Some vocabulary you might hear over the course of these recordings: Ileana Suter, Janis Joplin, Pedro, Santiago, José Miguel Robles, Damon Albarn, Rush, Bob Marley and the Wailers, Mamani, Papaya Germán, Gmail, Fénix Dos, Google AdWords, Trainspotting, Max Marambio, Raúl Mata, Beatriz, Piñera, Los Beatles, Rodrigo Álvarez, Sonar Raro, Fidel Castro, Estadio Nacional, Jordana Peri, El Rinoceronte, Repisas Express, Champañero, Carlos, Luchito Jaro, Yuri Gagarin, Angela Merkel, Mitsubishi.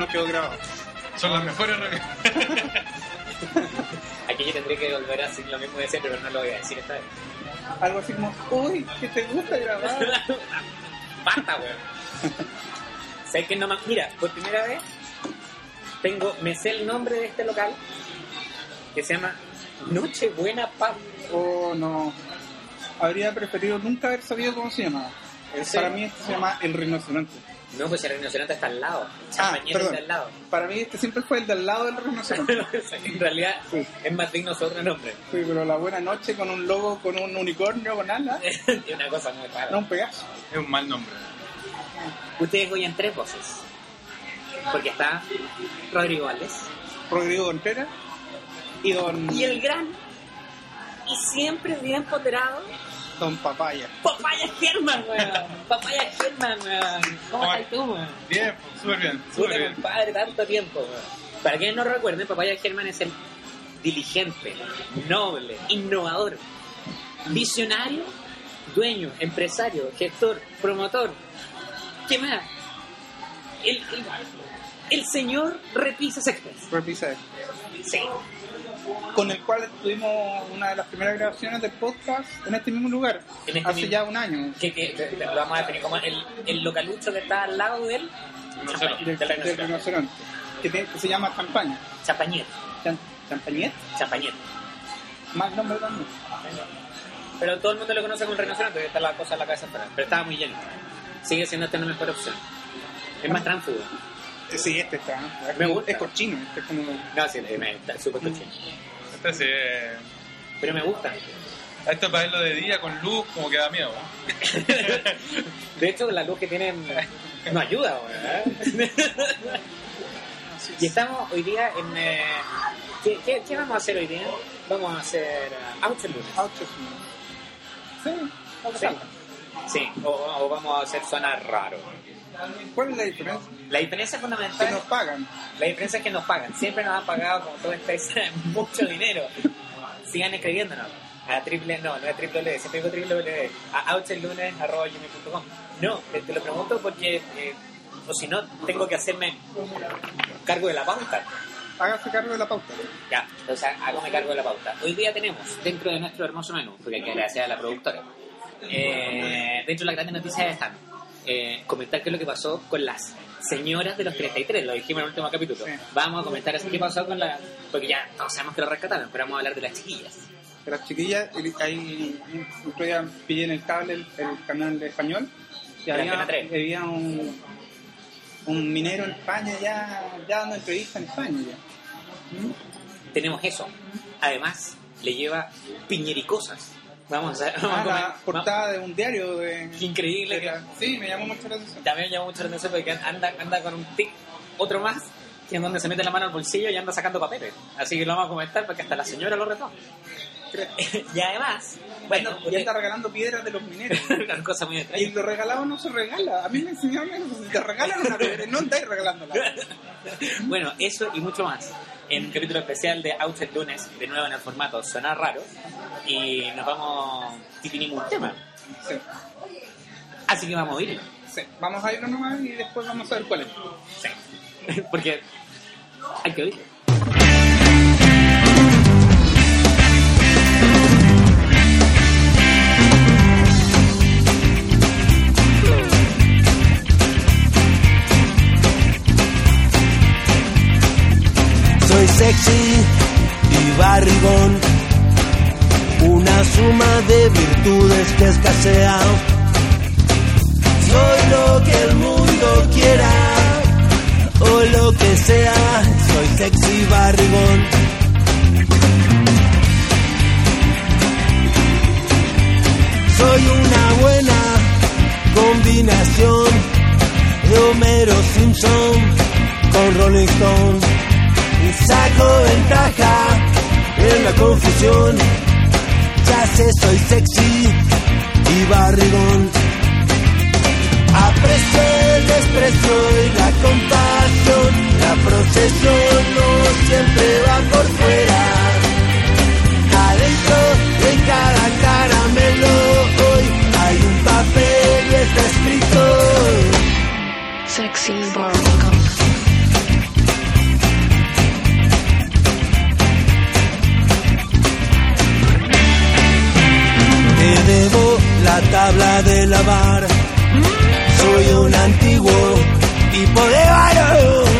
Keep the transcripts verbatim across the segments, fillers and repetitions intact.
no quedó grabado. Son las mejores reuniones. Aquí yo tendré que volver a decir lo mismo de siempre, pero no lo voy a decir esta vez. Algo así como, uy, que te gusta grabar. Basta, weón. ¿Sabes qué? No más. Mira, por primera vez tengo, me sé el nombre de este local que se llama Noche Buena Paz. Oh, no. Habría preferido nunca haber sabido cómo se llamaba. Sí. Para mí este se llama El Rinoceronte. No, pues El Rinoceronte está al lado. Champañero ah, está al lado. Para mí este siempre fue el del lado del Rinoceronte. En realidad sí. Es más digno su otro nombre. Sí, pero La Buena Noche con un logo, con un unicornio, con alas. Es una cosa muy rara. No, un pegaso. Es un mal nombre. Ustedes oyen tres voces. Porque está Rodrigo Álvarez, Rodrigo Dontera y don... Y el gran, y siempre bien poterado, don Papaya. Papaya Germán, weón. Papaya Germán, weón. ¿Cómo Oye. estás tú, weón? Bien, súper bien, súper bien. Compadre, tanto tiempo, weón. Para quienes no recuerden, Papaya Germán es el diligente, noble, innovador, visionario, dueño, empresario, gestor, promotor. ¿Qué más? El, el, el señor Repisas Express. Repisas Express. Sí. Con el cual tuvimos una de las primeras grabaciones del podcast en este mismo lugar, en este hace mismo, ya un año. Que, que, que, que vamos a definir como el, el localucho que está al lado del Rinoceronte, que, que se llama Champaña. Champañero. Champañero. Champañero. Más nombre también. Pero todo el mundo lo conoce como el Rinoceronte, porque está la cosa en la cabeza, pero estaba muy lleno. Sigue siendo esta una mejor opción. Es más tránsito. Sí, este está. Me gusta. Es cochino. Este es como... No, sí, está súper cochino. Este sí. Eh... Pero me gusta. Esto para verlo de día con luz, como que da miedo. De hecho, la luz que tienen nos ayuda, ¿verdad? Y estamos hoy día en... Eh... ¿Qué, qué, ¿Qué vamos a hacer hoy día? Vamos a hacer uh, Outer lunes. Outer lunes. Sí, vamos a Sí, o, o vamos a hacer Sonar Raro. ¿Cuál es la diferencia? La diferencia fundamental... Que nos pagan. La diferencia es que nos pagan. Siempre nos han pagado, como toda empresa, mucho dinero. Sigan escribiéndonos. A triple... No, no es triple W. Siempre digo triple W. A outerlunes arroba gmail punto com. No, te, te lo pregunto porque... Eh, o si no, tengo que hacerme cargo de la pauta. Hágase cargo de la pauta. Ya, entonces hágame cargo de la pauta. Hoy día tenemos, dentro de nuestro hermoso menú, porque hay que agradecer a la productora, eh, dentro de las grandes noticias están... Eh, comentar qué es lo que pasó con las señoras de los treinta y tres, lo dijimos en el último capítulo. Sí. Vamos a comentar así qué pasó con la... Porque ya todos sabemos que lo rescataron, pero vamos a hablar de las chiquillas. De las chiquillas, ahí otro día pillé en el cable el, el canal de español y había, había un, un minero en España ya, ya dando entrevista en España. Ya. ¿Mm? Tenemos eso. Además, le lleva piñericosas. Vamos a, ah, vamos a comer, la portada vamos. De un diario de... Increíble. De la, que, sí, me llamó mucho la atención. También me llamó mucho la atención porque anda, anda con un tic, otro más, que es donde se mete la mano al bolsillo y anda sacando papeles. Así que lo vamos a comentar porque hasta la señora lo retó. Y además... Bueno, bueno, ya está regalando piedras de los mineros. Una cosa muy extraña. Y lo regalado no se regala. A mí me enseñaron eso. Si te regalan una piedra, no andáis regalándola. Bueno, eso y mucho más. En un capítulo especial de Outer lunes, de nuevo en el formato Sonar Raro. Y nos vamos sin ningún tema. Sí. Así que vamos a ir. Sí, vamos a irnos nomás y después vamos a ver cuál es. Sí. Porque hay que oírlo. Soy sexy y barrigón, una suma de virtudes que escasea. Soy lo que el mundo quiera o lo que sea. Soy sexy y barrigón. Soy una buena combinación de Homero Simpson con Rolling Stone. Saco ventaja en la confusión. Ya sé, soy sexy y barrigón. Aprecio el desprecio y la compasión. La procesión no siempre va por fuera. Adentro de cada caramelo hoy hay un papel y está escrito sexy barrigón. tabla de lavar. Soy un antiguo tipo de varón,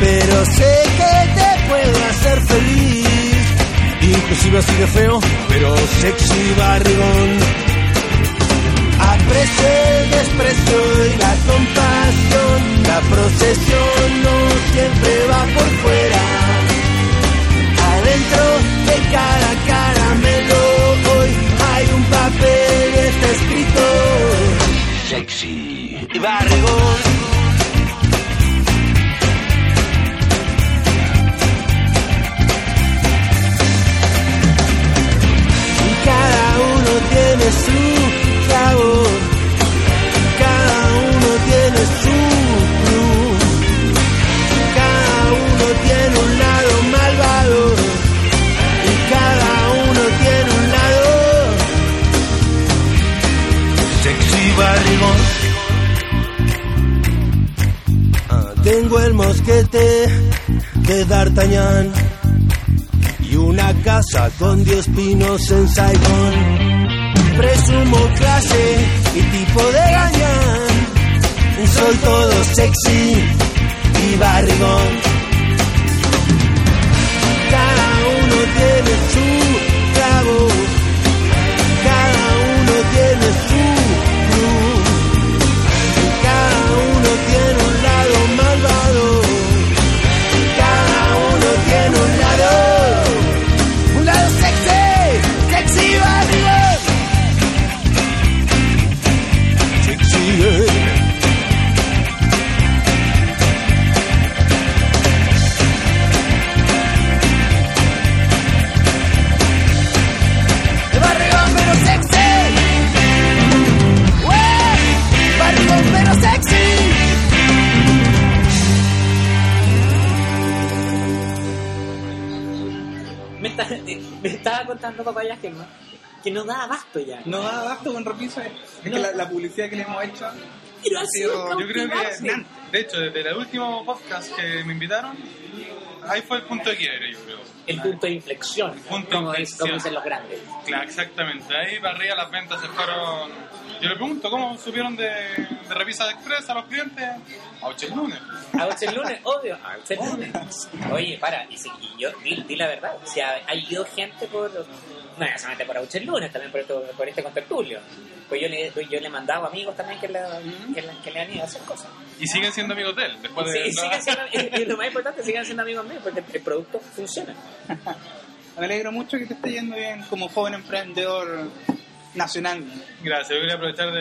pero sé que te puedo hacer feliz. Inclusive así de feo, pero sexy y barrigón. Aprecio el desprecio y la compasión. La procesión no siempre va por fuera. Adentro de cada caramelo hoy hay un papel y está escrito sexy y barrigón. Cada uno tiene su sabor, cada uno tiene su cruz, cada uno tiene un lado malvado y cada uno tiene un lado sexy barrigón. Ah, tengo el mosquete de D'Artagnan y una casa con diez pinos en Saigón. Presumo clase y tipo de gañán. Soy todo sexy y barrigón. Cada uno tiene su trago, cada uno tiene su cruz, cada uno tiene un lado malvado, cada uno tiene un lado. Me estaba contando Papaya Germán que no da abasto ya. No da abasto con Repisas. Es no. que la, la publicidad que le hemos hecho Pero ha sido, sido yo creo que nan, de hecho desde el último podcast que me invitaron ahí fue el punto de quiebre, yo creo. El ¿sabes? punto de inflexión, punto como, de inflexión. Es, como dicen los grandes. Claro, exactamente. Ahí para arriba las ventas se fueron. Yo le pregunto cómo subieron de, de Repisas Express a los clientes a Outer lunes. A Outer lunes, obvio. A Outer lunes. Oye, para, y, si, y yo di, di la verdad. O sea, ha ido gente por. No era solamente por Outer lunes, también por, esto, por este contertulio. Pues yo le, yo le mandaba amigos también que, la, que, la, que le han ido a hacer cosas. Y siguen siendo amigos de él después de. Sí, siguen siendo, y lo más importante, siguen siendo amigos míos porque el producto funciona. Me alegro mucho que te esté yendo bien como joven emprendedor nacional. Gracias, yo quería aprovechar de,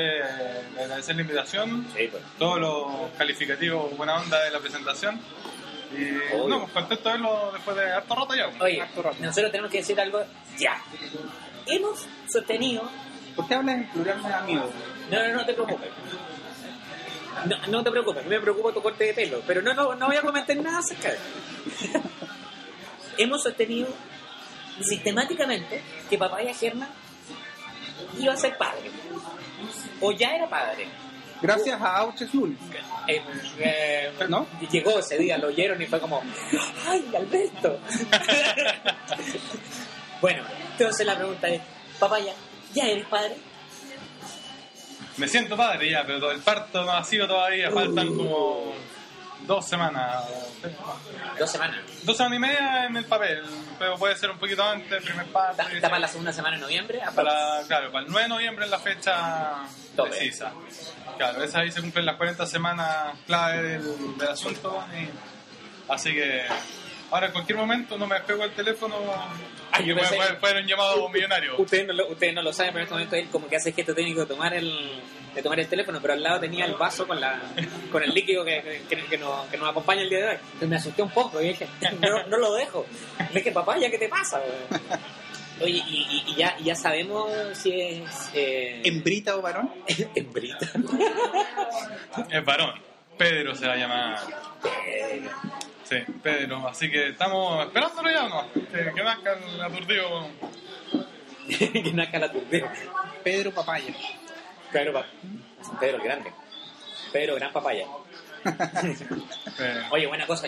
de agradecer la invitación, sí, pues. Todos los calificativos buena onda de la presentación. Y Obvio. no, pues contento de verlo después de harto rato ya. Oye, harto rato. Nosotros tenemos que decir algo ya. Hemos sostenido. ¿Por qué hablas en plural de amigos? No, no, no te preocupes. No, no te preocupes, me preocupa tu corte de pelo, pero no, no, no voy a comentar nada acerca de eso. Hemos sostenido sistemáticamente que Papaya Germán iba a ser padre, o ya era padre. Gracias o, a Outer lunes. Eh, eh, ¿No? Llegó ese día, lo oyeron y fue como, ¡ay, Alberto! Bueno, entonces la pregunta es, Papaya, ¿ya eres padre? Me siento padre ya, pero el parto no ha sido todavía, uh, faltan como dos semanas. ¿Dos semanas? Dos semanas y media en el papel, pero puede ser un poquito antes, el primer parto. ¿Está para la segunda semana de noviembre? Para, claro, para el nueve de noviembre es la fecha Tope. precisa. Claro, esa ahí se cumplen las cuarenta semanas clave del, del asunto. Y, así que ahora en cualquier momento no me despego el teléfono. Ay, yo pensé, puede, puede un llamado millonario. Ustedes no, usted no lo saben, pero en este momento él como que hace gesto técnico de tomar el, de tomar el teléfono, pero al lado tenía el vaso con la con el líquido que, que, que, nos, que nos acompaña el día de hoy. Entonces me asusté un poco y dije, no, no lo dejo. Le dije, papá, ¿ya qué te pasa? Bro? Oye, y, y, y ya, ya sabemos si es... Eh... ¿Hembrita o varón? Hembrita. Es varón. Pedro se va a llamar. Pedro. Sí, Pedro, así que estamos esperándolo ya o no, que, que nazca el aturdido. Que nazca el aturdido. Pedro Papaya. Pedro Papaya. Pedro el grande. Pedro Gran Papaya. Oye, buena cosa.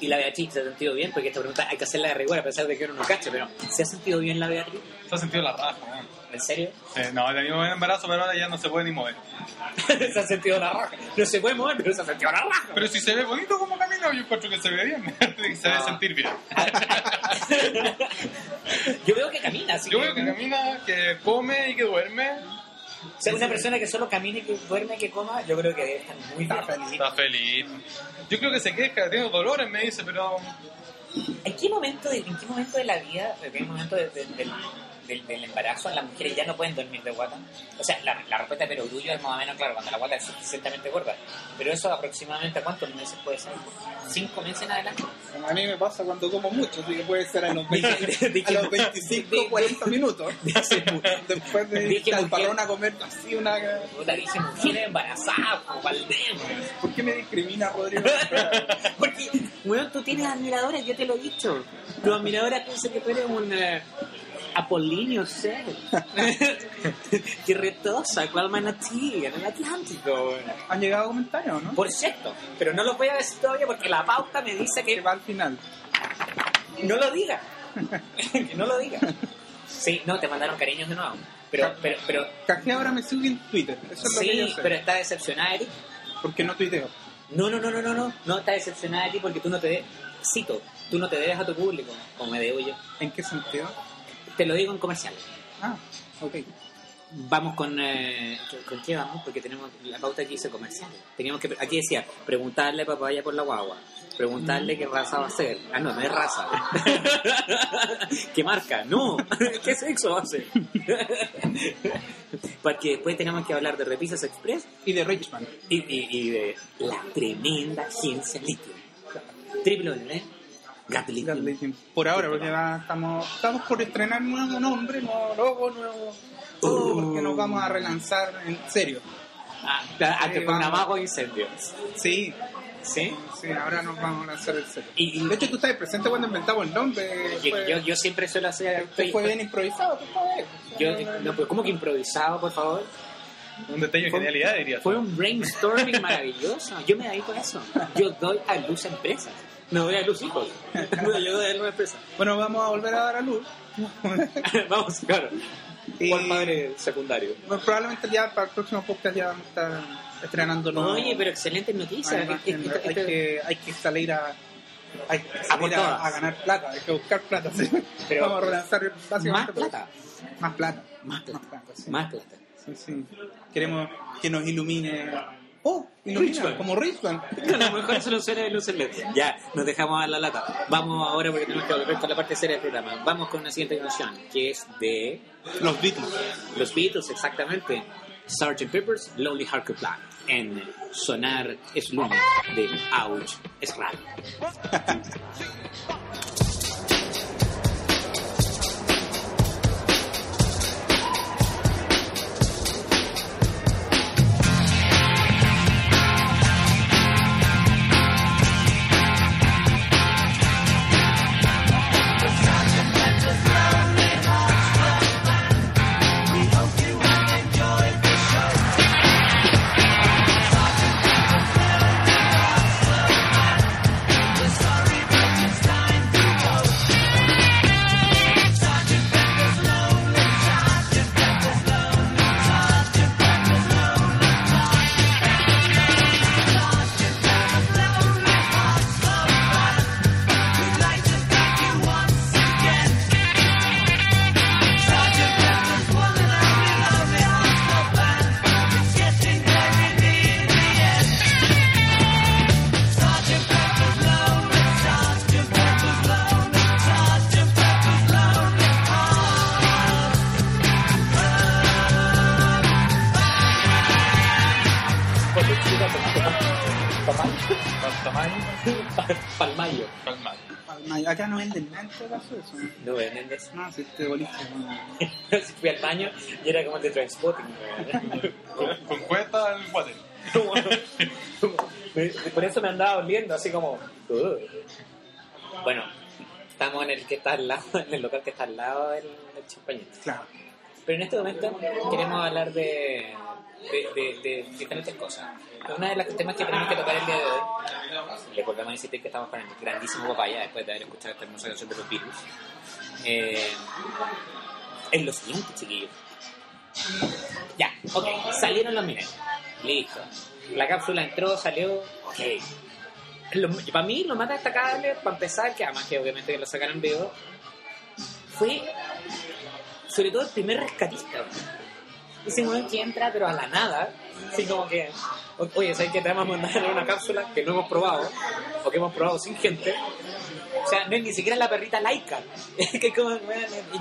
y la Beatriz se ha sentido bien, porque esta pregunta hay que hacerla de rigor a pesar de que uno no cache, pero ¿se ha sentido bien la Beatriz? Se ha sentido la raja, man. ¿En serio? Eh, no, le dio un embarazo, pero ahora ya no se puede ni mover. Se ha sentido la raja. No se puede mover, pero se ha sentido la raja. Pero si se ve bonito como camina, yo encuentro que se ve bien. Se debe sentir bien. Yo veo que camina, sí. Yo que... veo que camina, que come y que duerme. O sea, una persona que solo camine, que duerme, que coma, yo creo que debe estar muy está feliz. Está feliz. Yo creo que se queja, tiene dolores, me dice, pero... ¿En qué momento de, en qué momento de la vida, en qué momento de, de, del, del, del embarazo las mujeres ya no pueden dormir de guata? O sea, la, la respuesta de perogrullo es más o menos, claro, cuando la guata es suficientemente gorda. Pero eso aproximadamente, ¿a cuántos meses puede ser? ¿Cinco meses en adelante? A mí me pasa cuando como mucho, así que puede ser a los, veinte, a los veinticinco, cuarenta minutos. Después de ir al parrón a comer así una... Puta, dije, mujeres embarazadas, como Valdés. ¿Por qué me discrimina, Rodrigo? Porque, bueno, tú tienes admiradoras, yo te lo he dicho. Tu admiradora piensa que tú eres un... Apolinio Cel. Qué retosa, cuál manatí en el Atlántico. Han llegado comentarios, ¿no? Por cierto, pero no los voy a decir todavía porque la pauta me dice que, que va al final. No lo diga. Que no lo diga. Sí, no, te mandaron cariños de nuevo. Pero, pero, pero. Casi ahora me sigue en Twitter. Eso es lo sí, que yo sé. Pero está decepcionada, Eric. ¿Por qué no tuiteo? No, no, no, no, no, no. No está decepcionada, Eric, porque tú no te de... Cito, tú no te debes a tu público, como me debo yo. ¿En qué sentido? Te lo digo en comercial. Ah, ok. Vamos con... Eh, ¿Con qué vamos? Porque tenemos la pauta que dice comercial. Teníamos que... Aquí decía, preguntarle a papaya por la guagua. Preguntarle qué raza va a ser. Ah, no, no es raza. ¿Qué marca? No. ¿Qué sexo va a ser? Porque después tenemos que hablar de Repisas Express. Y de Richmond. Y, y, y de la tremenda agencia líquida. Triple N, ¿eh? Gatling. Gatling. Por ahora, porque va, estamos, estamos por estrenar nuevo nombre, nuevo logo, nuevo todo, uh. porque nos vamos a relanzar en serio. Ah, a que con abajo incendios. Sí. ¿Sí? Sí, ahora nos vamos a lanzar en serio. ¿Y, y, de hecho, tú estabas presente cuando inventamos el nombre. Yo, fue, yo, yo siempre suelo hacer... Fue estoy, bien improvisado, por favor. Yo, no, pero ¿cómo que improvisado, por favor? Un detalle de genialidad, diría. Fue un brainstorming maravilloso. Yo me dedico a eso. Yo doy a luz a empresas. No voy a luz, hijos. No, yo doy a luz a empresas. Bueno, vamos a volver a dar a luz. Vamos, claro. Por padre secundario. Bueno, probablemente ya para el próximo podcast ya vamos a estar estrenando. Oye, pero excelentes noticias. Hay, hay, hay, que, hay que salir a... Hay que salir a, a, a ganar plata. Hay que buscar plata. Sí. Pero vamos a relanzar básicamente... Más plata. Más plata. Más plata. Más plata. Sí. Más plata. Sí, sí. Queremos que nos ilumine. Oh, ilumina, como Richman. No, no, mejor solo suena de luz en L E D. Ya, nos dejamos a la lata. Vamos ahora porque tenemos que volver con la parte seria del programa. Vamos con la siguiente canción, que es de... Los Beatles. Los Beatles, exactamente. sergeant Pepper's Lonely Heart Club Band. En Sonar es Lunes de Ouch es Raro. Acá no venden nada, ¿qué pasó eso? No venden eso. No, si te boliste. Fui al baño y era como el de Trainspotting. Con cuenta el water. Por eso me andaba oliendo, así como... Bueno, estamos en el que está al lado, en el local que está al lado del Champañero. Claro. Pero en este momento queremos hablar de, de, de, de diferentes cosas. Una de las temas que tenemos que tocar el día de hoy, les volvemos a insistir que estamos con el grandísimo Papaya, después de haber escuchado esta hermosa canción de los Beatles, eh, es lo siguiente, chiquillos. Ya, ok, salieron los mineros. Listo. La cápsula entró, salió, ok. Lo, para mí, lo más destacable, para empezar, que además que obviamente que lo sacaron vivo, fue sobre todo el primer rescatista. Ese momento que entra, pero a la nada, así como que, oye, ¿sabes qué? Te vamos a mandar una cápsula que no hemos probado, o que hemos probado sin gente. O sea, no es ni siquiera la perrita laica. Es que es como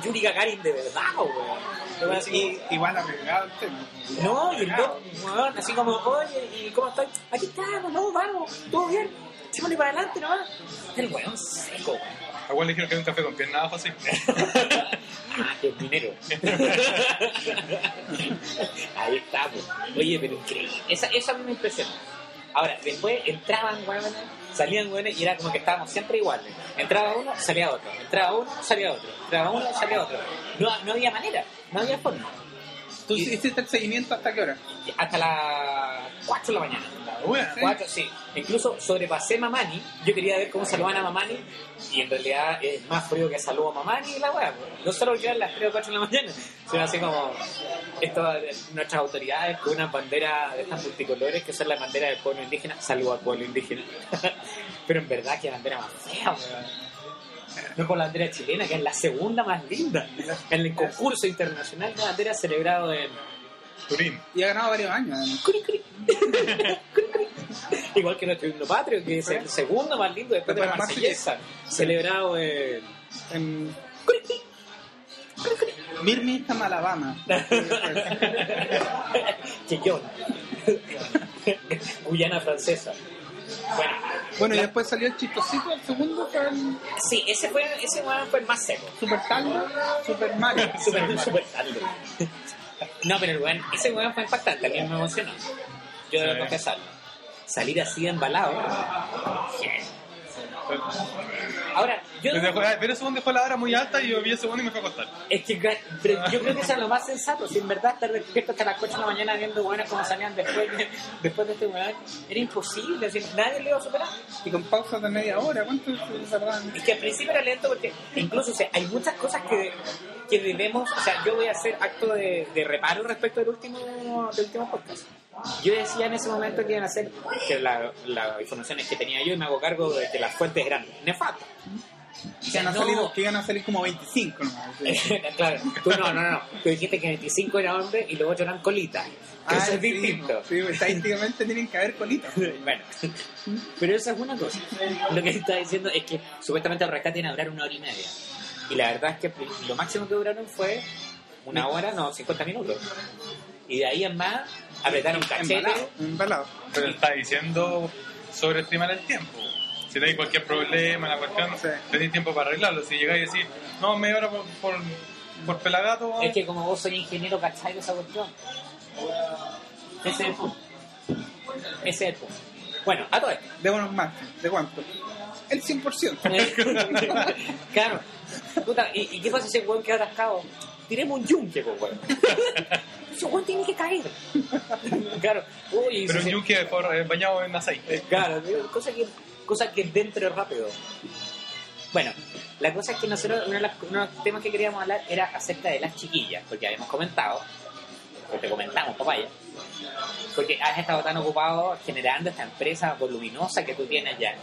Yuri Gagarin de verdad, weón. Así, y, igual arreglado el tema. No, y el dos, weón, así como, oye, ¿y cómo estás? Aquí estamos, no, vamos, todo bien. Echémosle para adelante nomás. El weón seco, weón. A Juan le dijeron que hay un café con piernas abajo así. Ah, que es dinero. Ahí está, pues. Oye, pero increíble. Esa, esa a mí me impresiona. Ahora, después entraban, weón, salían, weón, y era como que estábamos siempre iguales. Entraba uno, salía otro. Entraba uno, salía otro. Entraba uno, salía otro. No, no había manera, no había forma. ¿Tú hiciste el seguimiento hasta qué hora? Hasta las cuatro de la mañana. Las cuatro, sí. Incluso sobrepasé Mamani. Yo quería ver cómo saludaban a Mamani. Y en realidad es más frío que saludo a Mamani y la weá. No solo llegan las tres o cuatro de la mañana, sino así como esto, nuestras autoridades con unas banderas de estas multicolores que son las banderas del pueblo indígena. Saludo al pueblo indígena. Pero en verdad que bandera más fea, weón. No con la bandera chilena, que es la segunda más linda en el concurso internacional de bandera celebrado en Turín. Y ha ganado varios años. Curi, curi. Curi, curi. Igual que nuestro himno patrio, que es el segundo más lindo después de la Marsellesa, celebrado en... en... Curi, curi. Curi, curi. Birmingham, Alabama. Chillón. Guyana francesa. Bueno, bueno, y después salió el chistosito, el segundo fue el... Sí, ese fue, ese fue el más seco. Super caldo, super malo. Super, super caldo. No, pero el weón, ese weón fue impactante, a mí me emocionó. Yo debo confesarlo. Salir así de embalado. Yeah. Ahora, yo... Pero ese weón dejó la hora muy alta y yo vi ese weón y me fue a acostar. Es que pero yo creo que eso es lo más sensato. Si en verdad estar despierto hasta las ocho de la mañana viendo weones como salían después de, después de este weón, era imposible, es decir, nadie lo iba a superar. Y con pausas de media hora, ¿cuánto se tardaban? Es que al principio era lento porque incluso, o sea, hay muchas cosas que... que debemos, o sea, yo voy a hacer acto de, de reparo respecto del último, del último podcast. Yo decía en ese momento que iban a hacer, que la, la información es que tenía yo y me hago cargo de que las fuentes eran nefastas. O sea, no, salir, que iban a salir como veinticinco, ¿no? Claro, tú no, no, no. Tú dijiste que veinticinco era hombre y los otros eran colitas. Ah, eso es sí, distinto. Sí, estadísticamente tienen que haber colitas. Bueno, pero esa es una cosa. Lo que está diciendo es que supuestamente el rescate iba a durar una hora y media. Y la verdad es que lo máximo que duraron fue una hora, no, cincuenta minutos. Y de ahí en más, apretaron cachete. Embalado, embalado. Pero está diciendo sobreestimar el tiempo. Si tenéis cualquier problema, la cuestión, no sé, tenéis tiempo para arreglarlo. Si llegáis y decís, no, media hora por, por, por pelagato. ¿Vamos? Es que como vos sois ingeniero, ¿cacháis esa cuestión? Ese es el punto. Ese es el punto. Bueno, a todo esto. De unos más, ¿de cuánto? El cien por ciento. Claro. Puta, ¿y, ¿y qué pasa si ese weón queda atascado? Tiremos un yunque, pues, weón. Ese weón tiene que caer. Claro. Uy, pero un yunque se... por, eh, bañado en aceite. Claro, cosa que, cosa que dentro es rápido. Bueno, la cosa es que nosotros, uno de, los, uno de los temas que queríamos hablar era acerca de las chiquillas, porque habíamos comentado, porque comentamos, Papaya, porque has estado tan ocupado generando esta empresa voluminosa que tú tienes allá,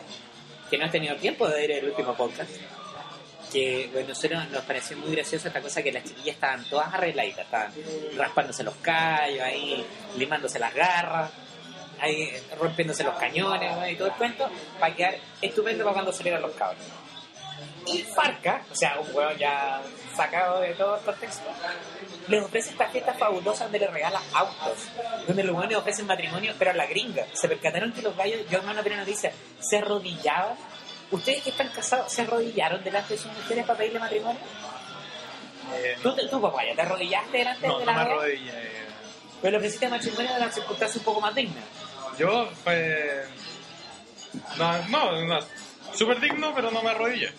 que no has tenido tiempo de ver el último podcast. Que bueno, nosotros nos pareció muy gracioso esta cosa que las chiquillas estaban todas arregladitas, estaban raspándose los callos, ahí limándose las garras, ahí rompiéndose los cañones, ¿no? Y todo el cuento, para quedar estupendo para cuando salieran los cabros. Y Farca, o sea, un huevo ya sacado de todo el contexto, les ofrece estas fiestas fabulosas donde les regala autos, donde los huevones ofrecen matrimonio, pero a la gringa. Se percataron que los gallos, yo hermano, pero nos dice, se arrodillaban. ¿Ustedes que están casados se arrodillaron delante de sus mujeres para pedirle matrimonio? Eh, ¿Tú, tú, Papaya, te arrodillaste delante no, de la... No, no me arrodillé. Pero lo que hiciste matrimonio de las circunstancias un poco más dignas. Yo, pues... No, no, no. Súper digno, pero no me arrodillé.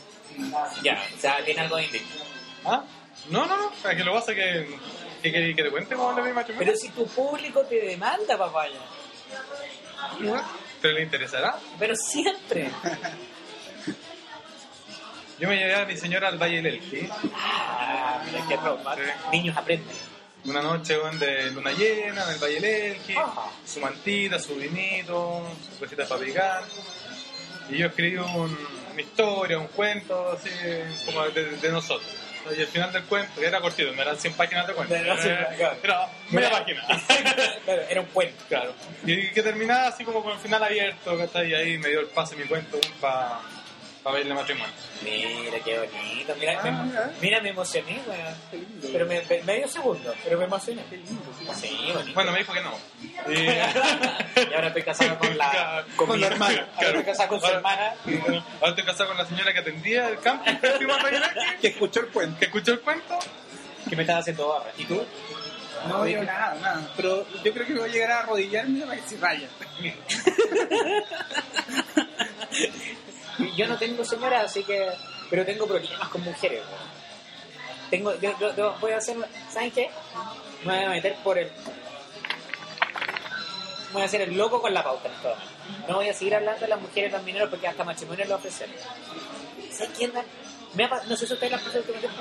Ya, o sea, tiene algo indigno. ¿Ah? No, no, no. Es que lo que pasa es que... ¿Qué querés que te cuente cómo le di matrimonio? Pero si tu público te demanda, papaya. Bueno, ¿te le interesará? Pero siempre. Yo me llevé a mi señora al Valle del Elqui. Ah, mira qué broma. Sí. Niños aprenden. Una noche de luna llena en el Valle del Elqui, oh. Su mantita, su vinito, su cosita para picar. Y yo escribí un, una historia, un cuento, así como de, de nosotros. Y al final del cuento, era cortito, me eran cien páginas de cuento. Era, era, era media página. Claro, era un cuento, claro. Y que terminaba así como con el final abierto, que está ahí, ahí me dio el pase mi cuento para pa verle matrimonio. Mira, qué bonito. Mira, ah, me, eh. mira me emocioné, güey. Pero me, medio segundo, pero me emocioné. Qué lindo, sí, sí, bonito. Bueno, me dijo que no. Y, y ahora estoy casado con la, con con mi la hermana. Claro. Ahora estoy casado con ahora, su hermana. Bueno, ahora estoy casado con la señora que atendía el campo. Que escuchó el cuento. Que escuchó el cuento. Que me estás haciendo barra. ¿Y tú? No, no yo nada, nada. Pero yo creo que voy a llegar a arrodillarme para que se raya. Yo no tengo señora, así que... Pero tengo problemas con mujeres, güey. Tengo, yo, yo, yo voy a hacer... ¿Saben qué? Me voy a meter por el... Me voy a hacer el loco con la pauta en todo. No voy a seguir hablando de las mujeres, las mineras, porque hasta matrimonio lo ofrecen. ¿Saben quién? Me ha, no sé si ustedes las personas que me dicen...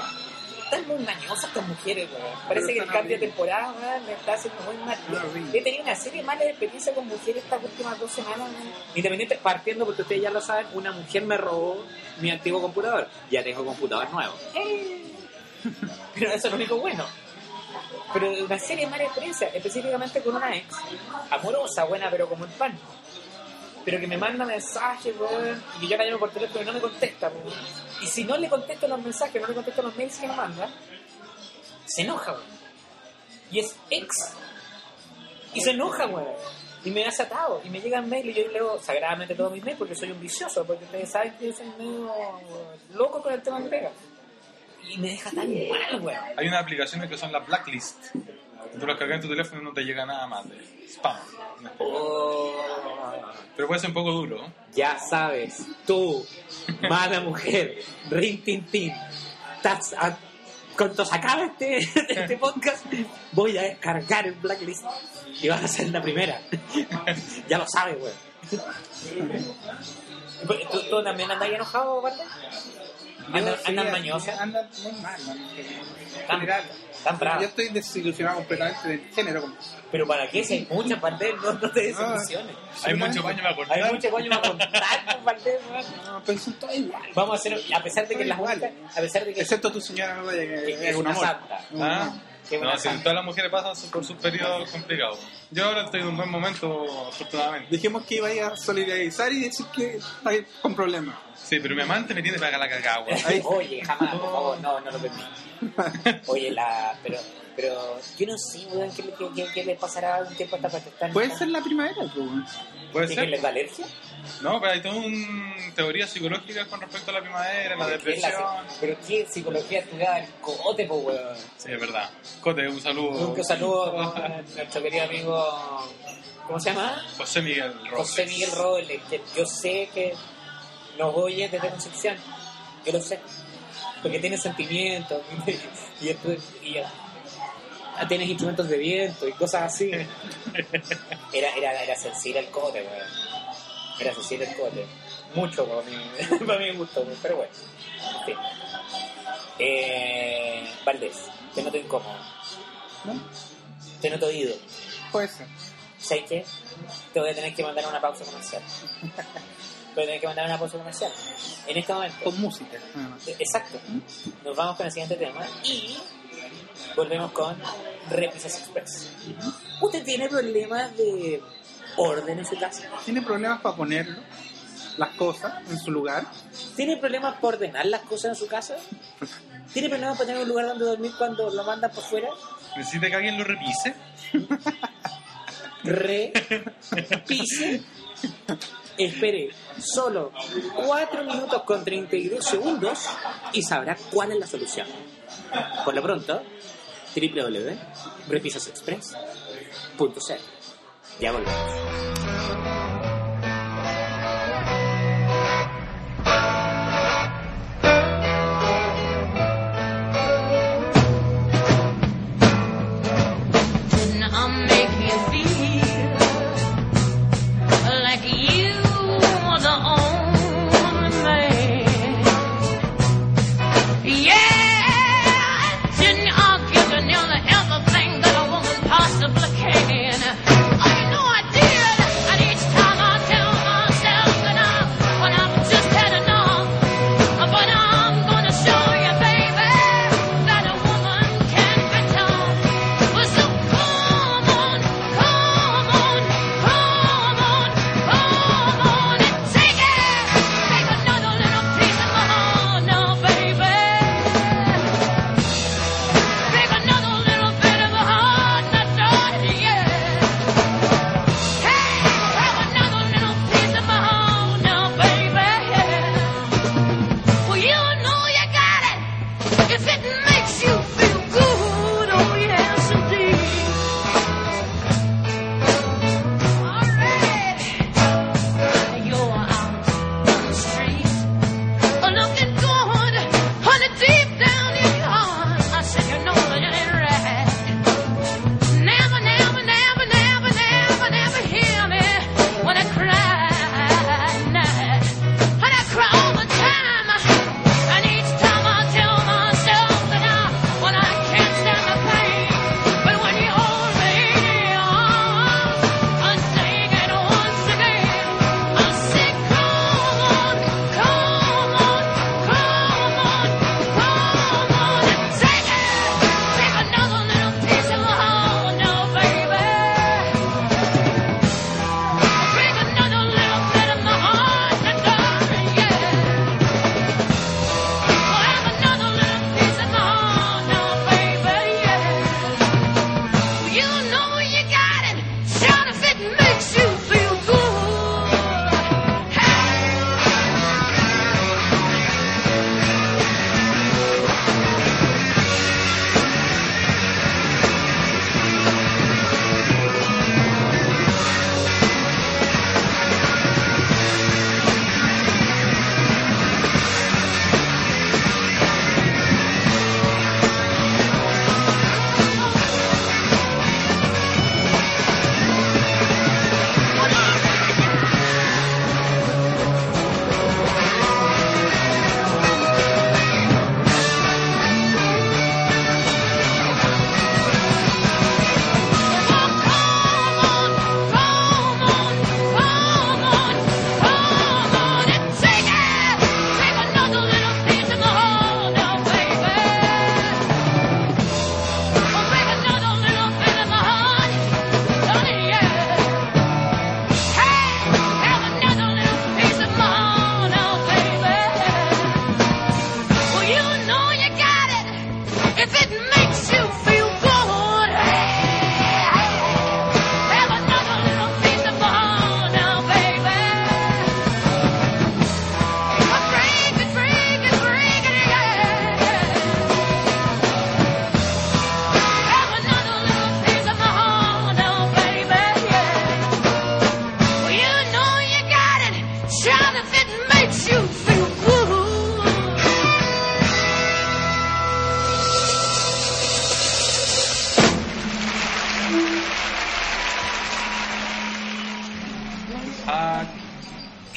Están muy mañosas estas mujeres, güey. Parece que el cambio de temporada, güey, me está haciendo muy mal. He tenido una serie de malas experiencias con mujeres estas últimas dos semanas, güey. Independiente, partiendo, porque ustedes ya lo saben, una mujer me robó mi antiguo computador. Ya tengo computador nuevo. ¡Hey! Pero eso es lo único bueno. Pero una serie de malas experiencias, específicamente con una ex, amorosa, buena, pero como el pan. Pero que me manda mensajes, weón, y que yo la llamo por teléfono y no me contesta, weón. Y si no le contesto los mensajes, no le contesto los mails que me manda, se enoja, weón. Y es ex. Y se enoja, weón. Y me hace atado. Y me llegan mails y yo leo sagradamente todos mis mails porque soy un vicioso, porque ustedes saben que yo soy medio loco con el tema que pega. Y me deja tan mal, weón. Hay unas aplicaciones que son la blacklist. Tú las cargas en tu teléfono y no te llega nada más de spam. Oh. Pero puede ser un poco duro. Ya sabes, tú, mala mujer, rin tin tin, taz, a, cuando se acabe este, este podcast, voy a descargar el blacklist y vas a ser la primera. Ya lo sabes, güey. ¿Tú, ¿Tú también andas enojado, Barta? Andan, sí, andan mañosas. Andan muy mal, man. Tan, general, tan bravo. Yo estoy desilusionado completamente del género. Pero ¿para qué? Si hay muchas partes, no, no te desilusiones. No, hay muchos baños para contar. Hay muchos baños para contar, partes. No, pero son todas iguales. Vamos a hacer, a pesar de que las mujeres. Excepto tu señora, no vaya, que, que es una amor. Santa. ¿Ah? No, si todas las mujeres pasan por sus periodos complicados. Yo ahora estoy en un buen momento, afortunadamente. Dijimos que iba a, ir a solidarizar y decir que está con problemas. Sí, pero mi amante me tiene que pagar la cagada. Oye, jamás, por favor, no, no lo permito. Oye, la... pero pero yo no sé, weón, ¿qué, qué, qué, qué le pasará un tiempo hasta para estar? ¿Puede ser la primavera, weón? ¿Puede ser? ¿Que les da alergia? No, pero hay toda una teoría psicológica con respecto a la primavera, la depresión. La, pero ¿qué psicología estudiaba el cote, po, weón? Sí, es verdad. Cote, un saludo. Un saludo a nuestro querido amigo... ¿Cómo se llama? José Miguel Robles. José Miguel Robles, que yo sé que nos oye desde Concepción. Yo lo sé. Porque tiene sentimientos. Y, y, y tienes instrumentos de viento y cosas así. Era, era, era sensible el cote, weón. Gracias, sí, el cote. Mucho para mí, para mi gusto, pero bueno. Sí. Eh, Valdés, te noto incómodo. ¿No? Te noto oído. Puede ser. ¿Sabes qué? Te voy a tener que mandar una pausa comercial. Te voy a tener que mandar una pausa comercial. En este momento. Con música. Nada más. Exacto. Nos vamos con el siguiente tema y volvemos con Repisas Express. ¿Usted tiene problemas de orden en su casa? ¿Tiene problemas para poner las cosas en su lugar? ¿Tiene problemas para ordenar las cosas en su casa? ¿Tiene problemas para tener un lugar donde dormir cuando lo mandan por fuera? ¿Necesita que alguien lo repise? Repise. Espere solo cuatro minutos con treinta y dos segundos y sabrá cuál es la solución. Por lo pronto, doble u doble u doble u punto repisas express punto c l. Ya volvemos.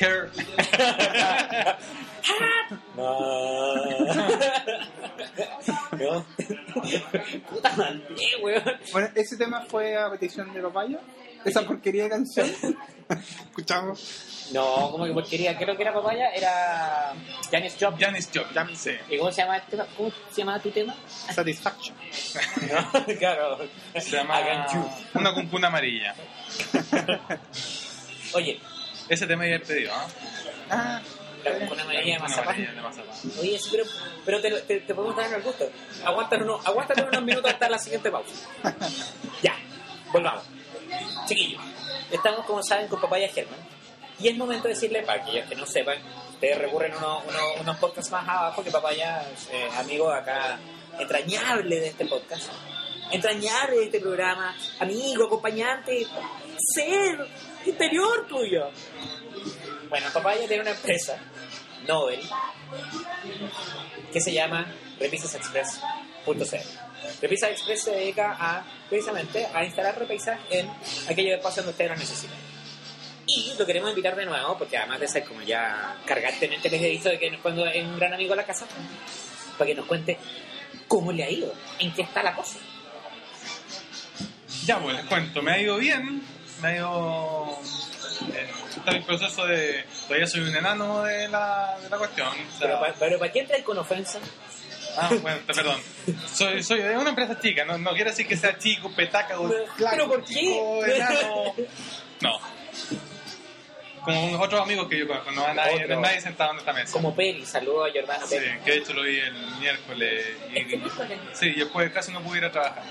care. Puta maldita, weón. Bueno, ese tema fue a petición de Papaya. Esa porquería de canción. Escuchamos. No, como que porquería. Creo que era Papaya. Era Janis Joplin. Janis Joplin, sí. ¿Y cómo se llama este tema? ¿Cómo se llama tu tema? Satisfaction. No, claro. Se llama ah. Una compuna amarilla. Oye. Ese tema ya te digo, ¿ah? Ah. La compuna amarilla de mazapán. Oye, sí, pero, pero te, te, te podemos dar el gusto. Aguántanos unos, unos minutos hasta la siguiente pausa. Ya, volvamos. Chiquillos, estamos, como saben, con Papaya Germán. Y es momento de decirle, para aquellos que no sepan, ustedes recurren unos, unos, unos podcasts más abajo, que Papaya es eh, amigo acá, entrañable de este podcast, entrañable de este programa, amigo, acompañante, ser interior tuyo. Bueno, Papaya tiene una empresa, Nobel, que se llama Repisas Express punto c l. Repisas Express se dedica a, precisamente, a instalar repisas en aquellos espacios donde ustedes los necesitan. Y lo queremos invitar de nuevo, porque además de ser como ya cargarte en este pedacito de que cuando es un gran amigo a la casa, para que nos cuente cómo le ha ido, en qué está la cosa. Ya, pues les cuento, me ha ido bien, me ha ido... Eh, está en proceso de... Todavía soy un enano de la, de la cuestión. O sea... Pero, pero ¿para qué entrar con ofensa? Ah, bueno, perdón. Soy, soy de una empresa chica, no, no quiero decir que sea chico, petaca o claro, ¿por qué? Chico, enano. No. Como otros amigos que yo conozco, no hay nadie, nadie sentado en esta mesa. Como Peri, saludo a Jordana Peri. Sí, que de hecho lo vi el miércoles. Y, ¿Este miércoles? Sí, después casi no pude ir a trabajar.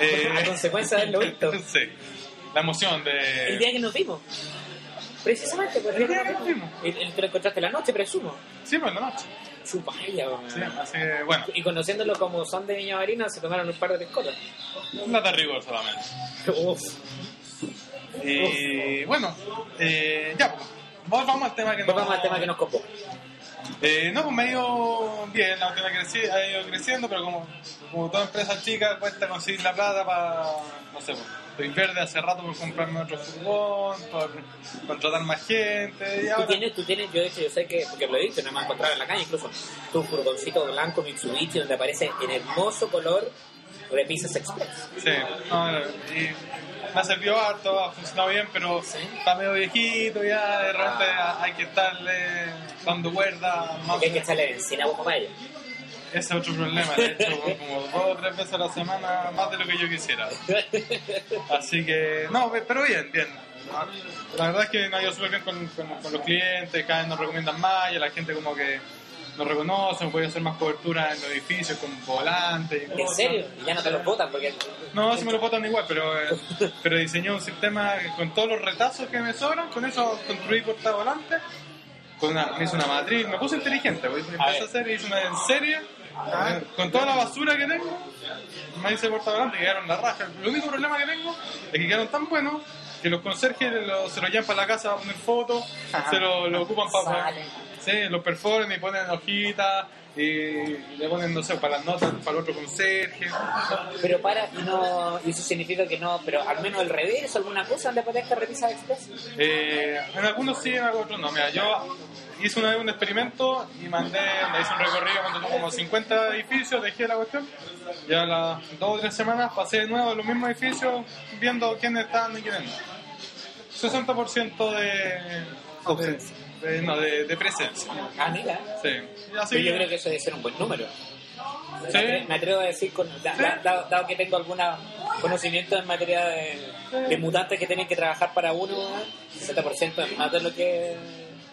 Eh, a consecuencia de haberlo visto. Sí, la emoción de... El día que nos vimos. Precisamente, porque el día que nos vimos. Te lo encontraste la noche, presumo. Sí, pues la noche. Su paella, sí, así, bueno. Y conociéndolo como son de Viña Marina, se tomaron un par de pescotas. Un lata rigor solamente. Uf. Y Uf. bueno, eh, ya, pues, vamos al tema que nos Vamos al tema que nos copó. Eh, no, pues me ha ido bien, la última creci... ha ido creciendo, pero como, como toda empresa chica, cuesta conseguir la plata para, no sé, pues, estoy verde hace rato por comprarme otro furgón, por contratar más gente. Y ahora... ¿Tú, tienes, tú tienes, yo de hecho, yo sé que, porque lo he dicho, no me he encontrado en la calle, incluso tu furgoncito blanco Mitsubishi, donde aparece en hermoso color Repisas Express. Sí, no, y me ha servido harto, ha funcionado bien, pero ¿sí? Está medio viejito ya, de repente ah. hay que estarle dando cuerda. Más hay que echarle encina a Papaya. Ese es otro problema, de hecho, como dos o tres veces a la semana, más de lo que yo quisiera. Así que, no, pero bien, bien. La verdad es que nos ha ido súper bien con, con, con los clientes, cada vez nos recomiendan más, y la gente como que nos reconoce, puede hacer más cobertura en los edificios, con volantes y ¿En cosas. serio? ¿Y ya no te los botan? Porque... No, sí me los botan igual, pero, eh, pero diseñé un sistema con todos los retazos que me sobran, con eso construí portavolantes. Con una, me hice una matriz, me puse inteligente, pues, me empecé a hacer, hice una en serie, ah, con toda la basura que tengo, me hice portavolante y quedaron la raja. El único problema que tengo es que quedaron tan buenos que los conserjes lo, se los llevan para la casa a poner fotos, se lo, lo ocupan para... Sí, los perforan y ponen hojitas y le ponen, no sé, para las notas, para el otro conserje. Pero para, y no, eso significa que no, pero al menos el reverso, alguna cosa, ¿le podés que revisar Express? Eh, en algunos sí, en otros no. Mira, yo hice una vez un experimento y mandé, me hice un recorrido cuando tuve como cincuenta edificios, dejé la cuestión, y a las dos o tres semanas pasé de nuevo a los mismos edificios viendo quiénes estaban y quiénes no. sesenta por ciento de... ausencia. Okay. De, no, de, de presencia. Ah, mira. Sí. Pero yo creo que eso debe ser un buen número. Sí. Me atrevo a decir, con, da, sí. da, da, dado que tengo algún conocimiento en materia de, sí. de mutantes que tienen que trabajar para uno, sesenta por ciento es más de lo que,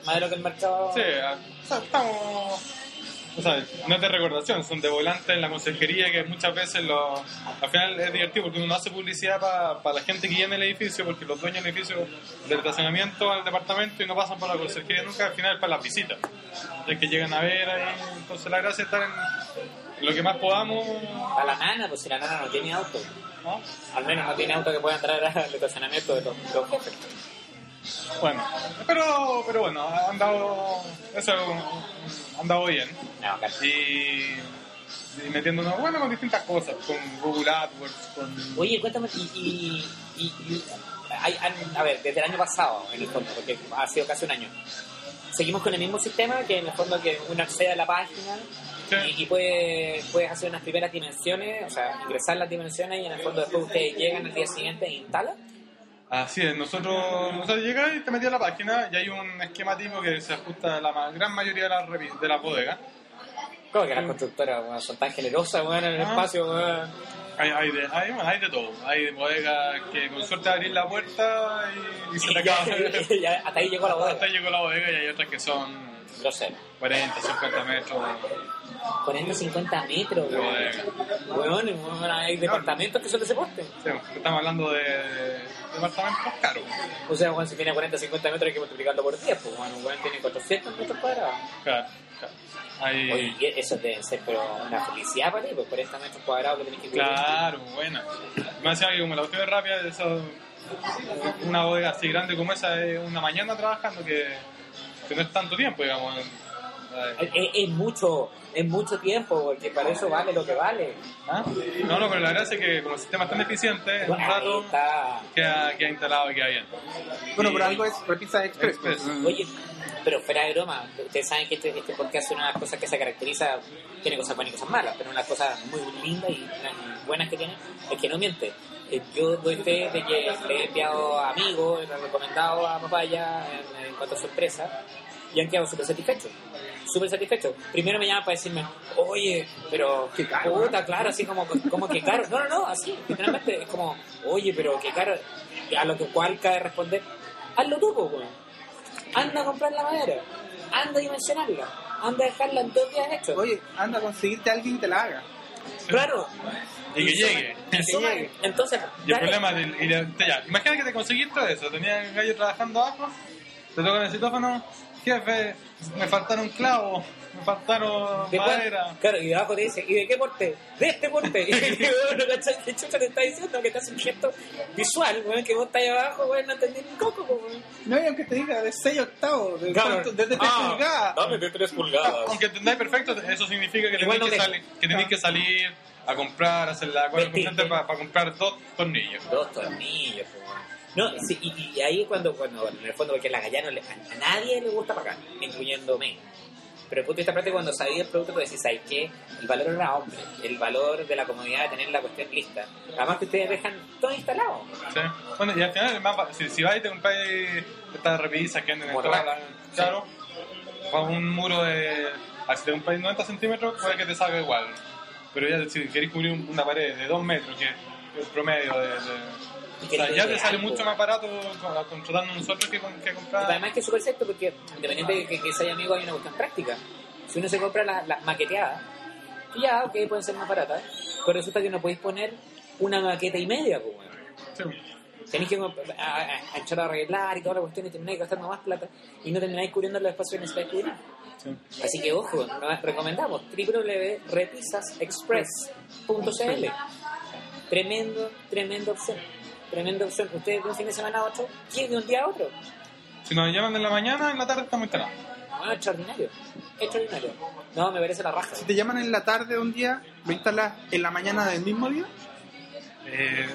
más de lo que el mercado... Sí, o sea, estamos... O sea, no es de recordación, son de volante en la conserjería que muchas veces lo, al final es divertido porque uno hace publicidad para pa la gente que llena el edificio, porque los dueños del edificio del estacionamiento al departamento y no pasan por la conserjería nunca, al final es para las visitas, es que llegan a ver ahí, entonces la gracia es estar en lo que más podamos. A la nana, pues si la nana no tiene auto, ¿no? Al menos no tiene auto que pueda entrar al estacionamiento de los jefes. Bueno, pero pero bueno, ha andado, eso ha andado bien. No, casi. Y, y metiéndonos, bueno, con distintas cosas, con Google AdWords, con... Oye, cuéntame, y, y, y, y hay, a ver, desde el año pasado, en el fondo, porque ha sido casi un año, seguimos con el mismo sistema, que en el fondo que uno accede a la página, sí, y, y puede, puedes hacer unas primeras dimensiones, o sea, ingresar las dimensiones, y en el fondo después ustedes llegan al día siguiente e instalan. Así es, nosotros, nosotros llegas y te metías a la página y hay un esquema tipo que se ajusta a la gran mayoría de las revi- de las bodegas. Como que las constructoras, bueno, son tan generosas, bueno, en el ah, espacio, bueno. Hay, hay, de, hay, hay de todo, hay bodegas que con suerte abrís la puerta y, y se te acaba. Y hasta ahí llegó la bodega. Hasta ahí llegó la bodega y hay otras que son... Lo sé. cuarenta, cincuenta metros. cuarenta, cincuenta metros, güey. Bueno, bueno, hay departamentos no, que son de ese porte. Sí, estamos hablando de, de departamentos caros. O sea, bueno, si tiene cuarenta, cincuenta metros hay que multiplicarlo por diez, pues bueno, bueno, tiene cuatrocientos metros cuadrados. Claro, claro. Ahí... Oye, eso debe ser, pero una felicidad para ti, pues cuarenta metros cuadrados que tenés que cuidar. Claro, buena. Me decía que como la cuestión es rápida, eso, una bodega así grande como esa es una mañana trabajando que... que no es tanto tiempo, digamos. Es, es mucho, es mucho tiempo, porque para eso vale lo que vale. ¿Ah? No, no, pero la gracia es que como el sistema es tan eficiente, es un rato que ha, que ha instalado y queda bien. Bueno, y, pero algo es Repisas Express. Express. Oye, pero fuera de broma, ustedes saben que este, este podcast es una de las cosas que se caracteriza, tiene cosas buenas y cosas malas, pero una de las cosas muy lindas y buenas que tiene es que no miente. Yo doy fe de que le he enviado a amigos, le he recomendado a Papaya en, en cuanto a sorpresas, y han quedado súper satisfechos. Súper satisfechos. Primero me llaman para decirme, oye, pero qué caro. Puta, claro, así como, como que caro. No, no, no, así, literalmente es como, oye, pero qué caro. A lo cual cabe responder, hazlo tú, pues, güey. Anda a comprar la madera, anda a dimensionarla, anda a dejarla en dos días hecho. Oye, anda a conseguirte a alguien que te la haga. Claro. Y que y llegue. Suma, y suma, que llegue. Entonces, y el problema de, y de, de, ya, imagínate que te conseguís todo eso. Tenía el gallo trabajando abajo, te tocan el citófono, jefe, me faltaron clavos, me faltaron madera. Claro, y abajo te dice, ¿y de qué porte? De este porte. Y bueno, ¿cachai? ¿Qué chucha te está diciendo? Que estás un gesto visual, weón, que vos estás ahí abajo, weón, no entendí ni coco, weón. No, y aunque te diga de seis octavos, de tres pulgadas. Dame de tres pulgadas. Aunque entendáis perfecto, eso significa que tenéis que, sali- que, no. que salir a comprar, hacer la cuadra constante para pa comprar dos tornillos. Dos tornillos, weón. No, sí, y, y ahí cuando, cuando, en el fondo, porque la gallana no a nadie le gusta pagar, incluyéndome. Pero el punto de esta parte, cuando sabéis el producto, pues decís, ¿sabes qué? El valor era hombre, el valor de la comodidad de tener la cuestión lista. Además que ustedes dejan todo instalado. Sí. Bueno, y al final el mapa, si, si vais y te compráis estas rapidizas que andan en todas las... Claro, va un muro de... Si te compráis noventa centímetros, puede que te salga igual. Pero ya si queréis cubrir una pared de dos metros, que es el promedio de... de... O sea, ya te sale algo mucho más barato contratando nosotros que, que comprar. Además que es súper cierto, porque independiente de que, que sea amigo, hay una cuestión práctica. Si uno se compra las la maqueteadas, ya, ok, pueden ser más baratas, pero resulta que no podéis poner una maqueta y media, pues bueno. Sí. Tenéis que echar a, a, a arreglar y todas las cuestiones, termináis gastando más plata y no termináis cubriendo los espacios que necesitáis cubrir. Sí. Así que ojo, nos recomendamos doble u doble u doble u punto repisas express punto c l. Tremendo, tremenda opción. Tremenda opción. Ustedes de un fin de semana a otro, ¿quién de un día a otro? Si nos llaman en la mañana, en la tarde estamos instalados. Bueno, extraordinario. Extraordinario. No, me parece la raja. Si te llaman en la tarde de un día, ¿lo instalas en la mañana del mismo día? Eh,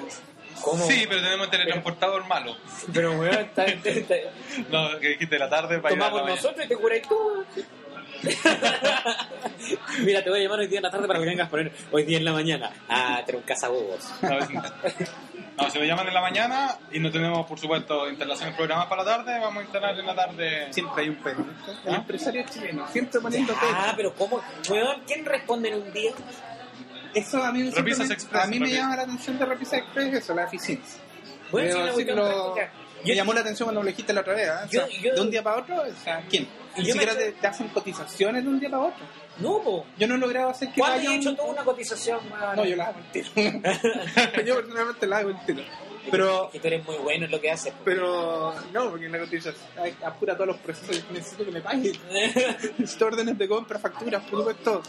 ¿Cómo? Sí, pero tenemos el teletransportador pero, malo. Pero, weón, está... No, que dijiste la tarde para ir a la mañana. Tomamos nosotros y te curáis tú. Mira, te voy a llamar hoy día en la tarde para que vengas a poner hoy día en la mañana. Ah, tengo un cazabobos. No, si me llaman en la mañana y no tenemos, por supuesto, instalaciones programadas para la tarde, vamos a instalar en la tarde. Siempre hay un pedo. El ¿Ah? empresario chileno, siempre poniendo pedo. Ah, pero ¿cómo? Weón, ¿quién responde en un día? Eso a mí, Repisas Express, a mí me llama la atención de Repisas Express, eso, la eficiencia. Bueno, pero, sí, lo... Me llamó la atención cuando lo dijiste la otra vez, ¿eh? O sea, yo, yo... de un día para otro, o sea, ¿quién? Ni siquiera te, te hacen cotizaciones de un día para otro. No, po. Yo no he logrado hacer que vayan... ¿Cuándo he hecho tú una cotización? Man? No, yo la hago el tiro. Yo personalmente la hago el tiro. Pero... Es que tú eres muy bueno en lo que haces. Pero... No, porque en la cotización apura todos los procesos que necesito que me paguen. Necesito órdenes de compra, facturas, por supuesto.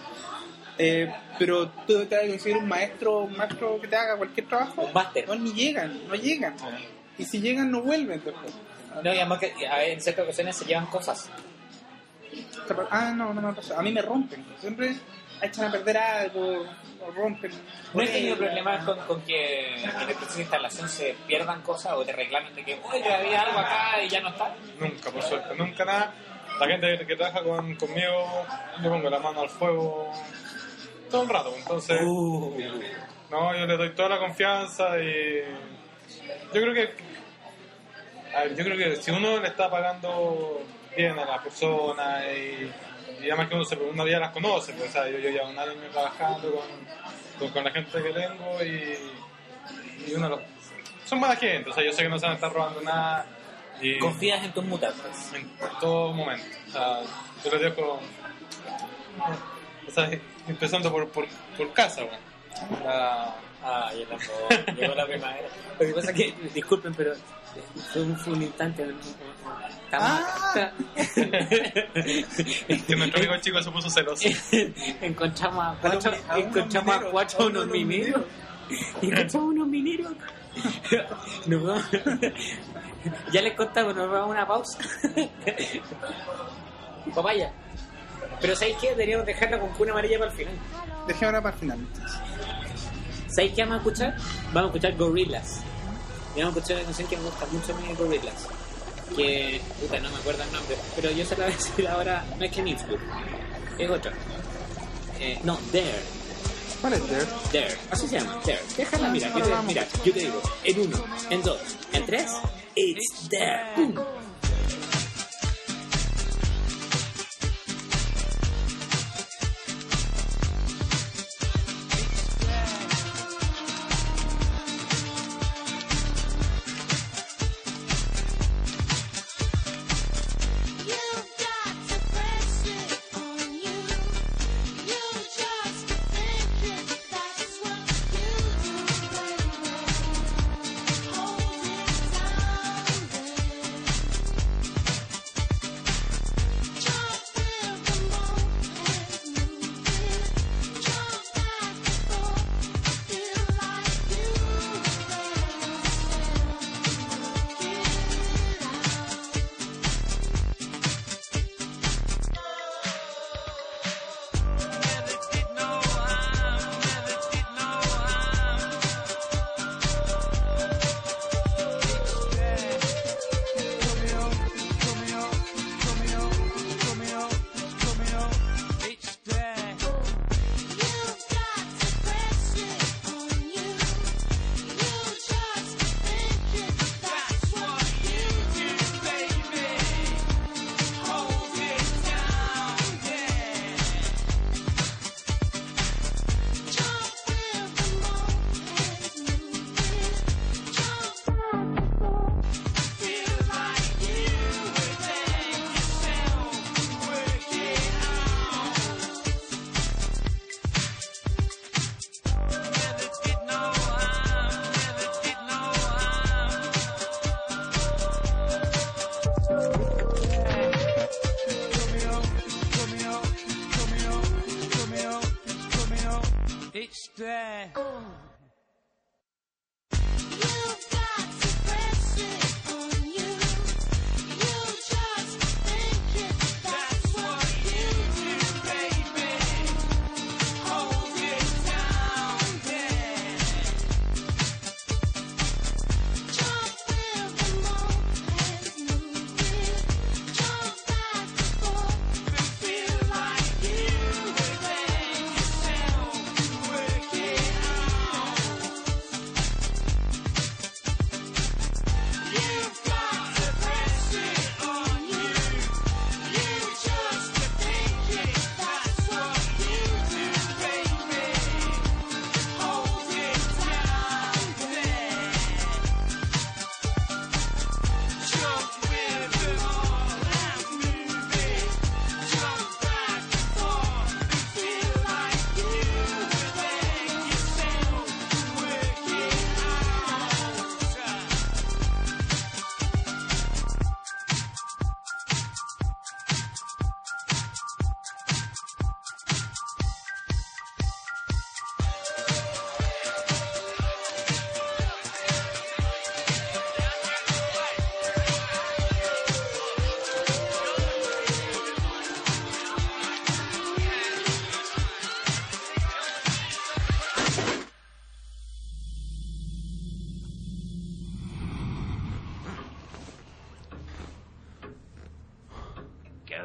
Eh, pero tú te vas a conseguir un maestro, un maestro que te haga cualquier trabajo. Un máster. No, ni llegan, no llegan. Ah. Y si llegan, no vuelven después. No, y además que a ver, en ciertas ocasiones se llevan cosas. Ah, no, no me ha pasado. A mí me rompen. Siempre echan a perder algo o rompen. ¿No has tenido problemas con, con que en esta instalación se pierdan cosas o te reclamen de que oye, había algo acá y ya no está? Nunca, por suerte, nunca nada. La gente que trabaja con, conmigo, yo pongo la mano al fuego todo el rato, entonces uh. no, yo le doy toda la confianza y yo creo que a ver, yo creo que si uno le está pagando bien a la persona y, y además que uno, se, uno ya las conoce, pues, o sea, yo, yo llevo un año trabajando con, con, con la gente que tengo y, y uno lo, son mala gente, o sea, yo sé que no se van a estar robando nada. Y confías en tus mutantes en todo momento, o sea, yo les dejo, o sea, empezando por, por, por casa, bueno. Ah, ah, yo tampoco. Llegó la primavera. Lo que pasa es que, disculpen, pero fue un, fue un instante. Ah. Que nuestro amigo chico se puso celoso. Encontramos a cuatro, a encontramos a cuatro unos mineros. Encontramos unos mineros. Nos vamos. Ya les contamos, nos vamos a una pausa. Papaya. Pero ¿sabéis qué? Deberíamos dejarla con cuna amarilla para el final. Dejémosla para el final. ¿Sabéis qué vamos a escuchar? Vamos a escuchar Gorillaz. Vamos a escuchar una canción que me gusta mucho a mí de Gorillaz. Que, puta, no me acuerdo el nombre. Pero yo se la voy a decir ahora, no es que me influye. Es otra. Eh, no, There. ¿Cuál es There? There. Así se llama, There. Déjala, mira, yo te, mira, yo te digo. En uno, en dos, en tres. It's There. ¡Pum!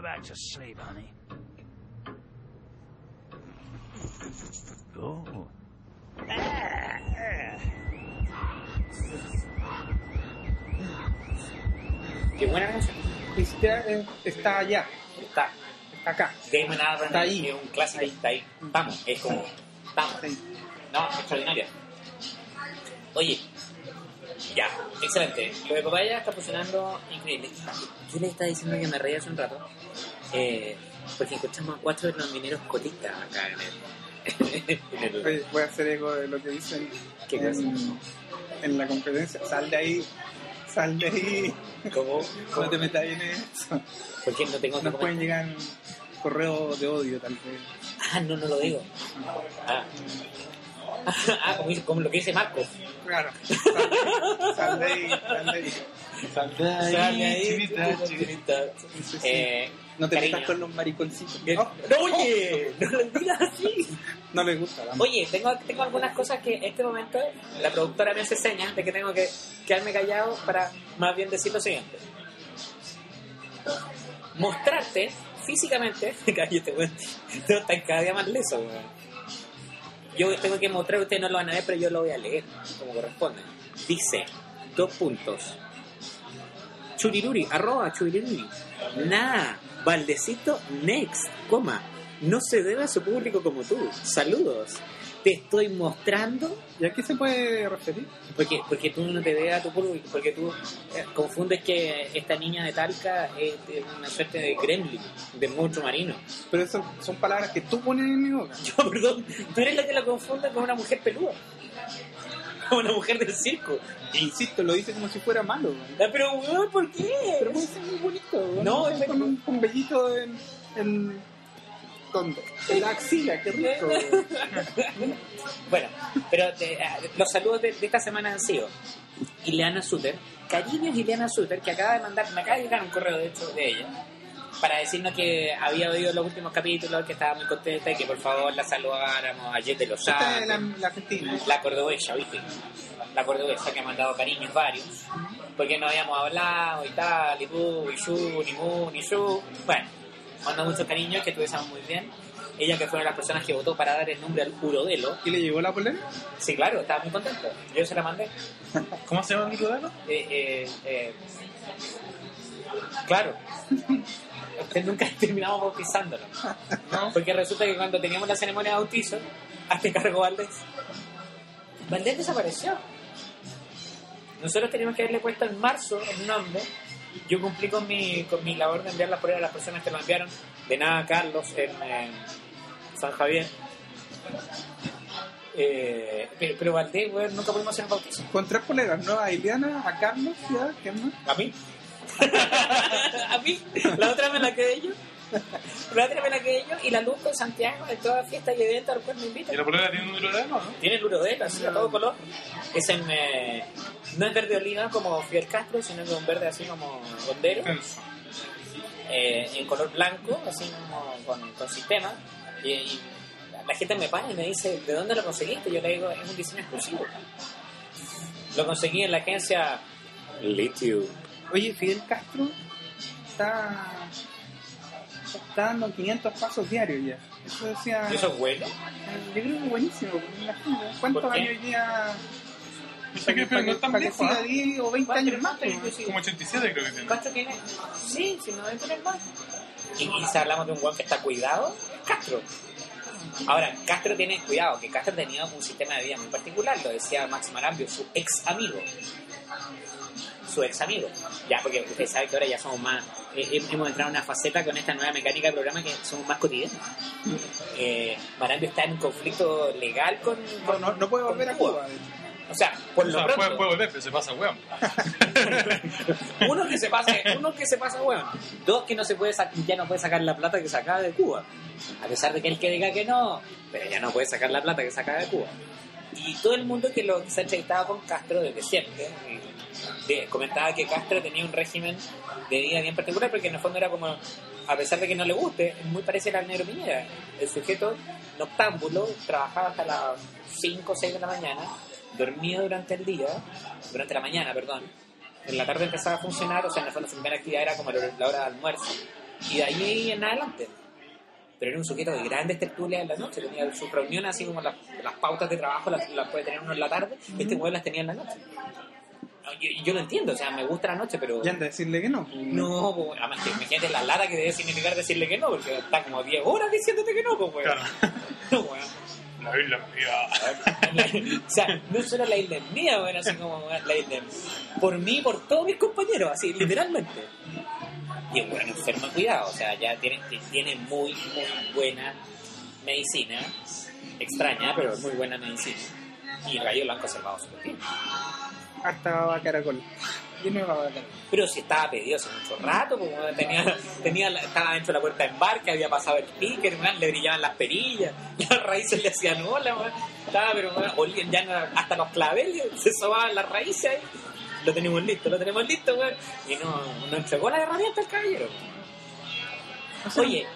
back to sleep, honey. Oh. Qué buena canción. Está allá. Está. Está acá. Damon Albarn es un clásico. Está ahí. Vamos. Es como... Vamos. No, es extraordinaria. Oye. Ya. Excelente. Lo de Papaya está funcionando increíble. Yo les estaba diciendo que me reí hace un rato. Eh, porque escuchamos a cuatro de los mineros cotistas acá en el... en el... Oye, voy a hacer eco de lo que dicen. ¿Qué cosa? En, en la competencia. Sal de ahí. Sal de ahí. ¿Cómo? ¿Cómo? No te metas en eso. ¿Por qué no tengo? Nos pueden llegar correos de odio, tal vez. Ah, no, no lo digo. No. Ah, ah como, dice, como lo que dice Marco. Claro. Sal de ahí, sal de ahí. Sal de ahí, sal de ahí chinita, chinita. Sí, sí. Eh, no te cariño. Metas con los mariconcitos. No, no, oye, no lo digas así. No me gusta. Vamos. Oye, tengo, tengo algunas cosas que en este momento la productora me hace señas de que tengo que quedarme callado para más bien decir lo siguiente. Mostrarte físicamente... Cállate, güey. No, están cada día más leso, güey. Yo tengo que mostrar, ustedes no lo van a ver, pero yo lo voy a leer como corresponde. Dice, dos puntos. Churiruri, arroba churiruri. Nada, Valdecito next, coma. No se debe a su público como tú. Saludos. Te estoy mostrando. ¿Y a qué se puede referir? Porque, porque tú no te veas a tu público, porque tú confundes que esta niña de Talca es una suerte de gremlin, de monstruo marino. Pero eso son palabras que tú pones en mi boca. Yo, perdón, tú eres la que la confunde con una mujer peluda. Con una mujer del circo. Insisto, lo dice como si fuera malo. Ah, pero, weón, ¿por qué? Pero puede ser muy bonito. Weón. No, es con un, un vellito en... en... en la axila, qué rico. Bueno, pero te, los saludos de, de esta semana han sido Ileana Suter, cariños Ileana Suter, que acaba de mandar, me acaba de llegar un correo de hecho de ella para decirnos que había oído los últimos capítulos, que estaba muy contenta y que por favor la saludáramos a Jet de los Santos. Esta es la, la Argentina. La cordobesa, ¿viste? La cordobesa que ha mandado cariños varios, porque no habíamos hablado y tal, y tú, y yo, ni mu, ni yo. Bueno. Manda mucho cariño, que estuviésemos muy bien. Ella que fueron las personas que votó para dar el nombre al Urodelo. ¿Y le llegó la polera? Sí, claro, estaba muy contento. Yo se la mandé. ¿Cómo se llama el Urodelo? Eh, eh, eh. Claro. Usted nunca terminamos bautizándolo. ¿No? Porque resulta que cuando teníamos la ceremonia de bautizo, ¿a qué cargo Valdés? Valdés desapareció. Nosotros teníamos que haberle puesto en marzo el nombre. Yo cumplí con mi, con mi labor de enviar las pruebas a las personas que lo enviaron. De nada, Carlos, en, en San Javier. Eh, pero Valdés, güey, nunca pudimos hacer un bautizo. Con tres poleras, ¿no? A Ileana, a Carlos, ¿ya? ¿Qué más? A mí. A mí. La otra me la quedé yo. La otra me la quedé yo. Y la luz con Santiago en toda fiesta y evento al cual me invitan. ¿Y la polera tiene un urodelo, no? Tiene el urodelo, así a todo color. Es en... Eh, no es verde oliva como Fidel Castro, sino que es un verde así como rondero, eh, en color blanco, así como con, con sistema. Y, y la gente me para y me dice, ¿de dónde lo conseguiste? Yo le digo, es un diseño exclusivo. Lo conseguí en la agencia Litio. Oye, Fidel Castro está, está dando quinientos pasos diarios ya. Eso decía. ¿Eso es bueno? Yo creo que es buenísimo. ¿Cuántos años ya? O sea, que para que, para que siga diez o veinte años más, ¿no? Como ochenta y siete creo que tiene. ¿Cuánto tiene? Sí, si no debe tener más. Y, y si hablamos de un weón que está cuidado, Castro. Ahora, Castro tiene cuidado, que Castro tenía un sistema de vida muy particular, lo decía Max Marambio, su ex amigo. Su ex amigo. Ya, porque ustedes saben que ahora ya somos más... Eh, hemos entrado en una faceta con esta nueva mecánica de programa que somos más cotidianos. Eh, Marambio está en un conflicto legal con... con no, no, no puede volver a Cuba. O sea, por o sea, lo pronto... Puede, puede volver, pero se pasa hueón. Uno que se pase, uno que se pasa hueón. Dos que no se puede sa- ya no puede sacar la plata que sacaba de Cuba. A pesar de que él que diga que no, pero ya no puede sacar la plata que sacaba de Cuba. Y todo el mundo que lo que se ha entrevistado con Castro desde siempre, de, comentaba que Castro tenía un régimen de vida bien particular, porque en el fondo era como, a pesar de que no le guste, muy parecido al negro Piñera. El sujeto noctámbulo trabajaba hasta las cinco o seis de la mañana. Dormía durante el día, durante la mañana, perdón. En la tarde empezaba a funcionar, o sea, en el fondo su primera actividad era como la hora de almuerzo. y de ahí en adelante. Pero era un sujeto de grandes tertulias en la noche, tenía sus reuniones así como las, las pautas de trabajo las, las puede tener uno en la tarde, mm-hmm. Este huevo las tenía en la noche. Yo, yo lo entiendo, o sea, me gusta la noche, pero... ¿Y anda a decirle que no? No, pues, además que imagínate la lata que debe significar decirle que no, porque está como diez horas diciéndote que no, pues, güey. Claro. No, güey. La isla es mía. O sea, no solo la isla es mía, güey, así como la isla es mía. Por mí y por todos mis compañeros, así, literalmente. Y es bueno, enfermo, cuidado, o sea, ya tiene, tiene muy, muy buena medicina. Extraña, pero muy buena medicina. Y el gallo lo han conservado súper bien. Hasta baba caracol. Yo no iba a caracol. Pero si estaba pedido hace mucho rato, como tenía, tenía, estaba dentro de la puerta de embarque, había pasado el pique, le brillaban las perillas, las raíces le hacían ola, man. Estaba, pero man, olían, ya no, hasta los claveles, se sobaban las raíces ahí. Lo tenemos listo, lo tenemos listo, man. Y no, no entregó la herramienta el caballero. O sea, oye, ¿eh?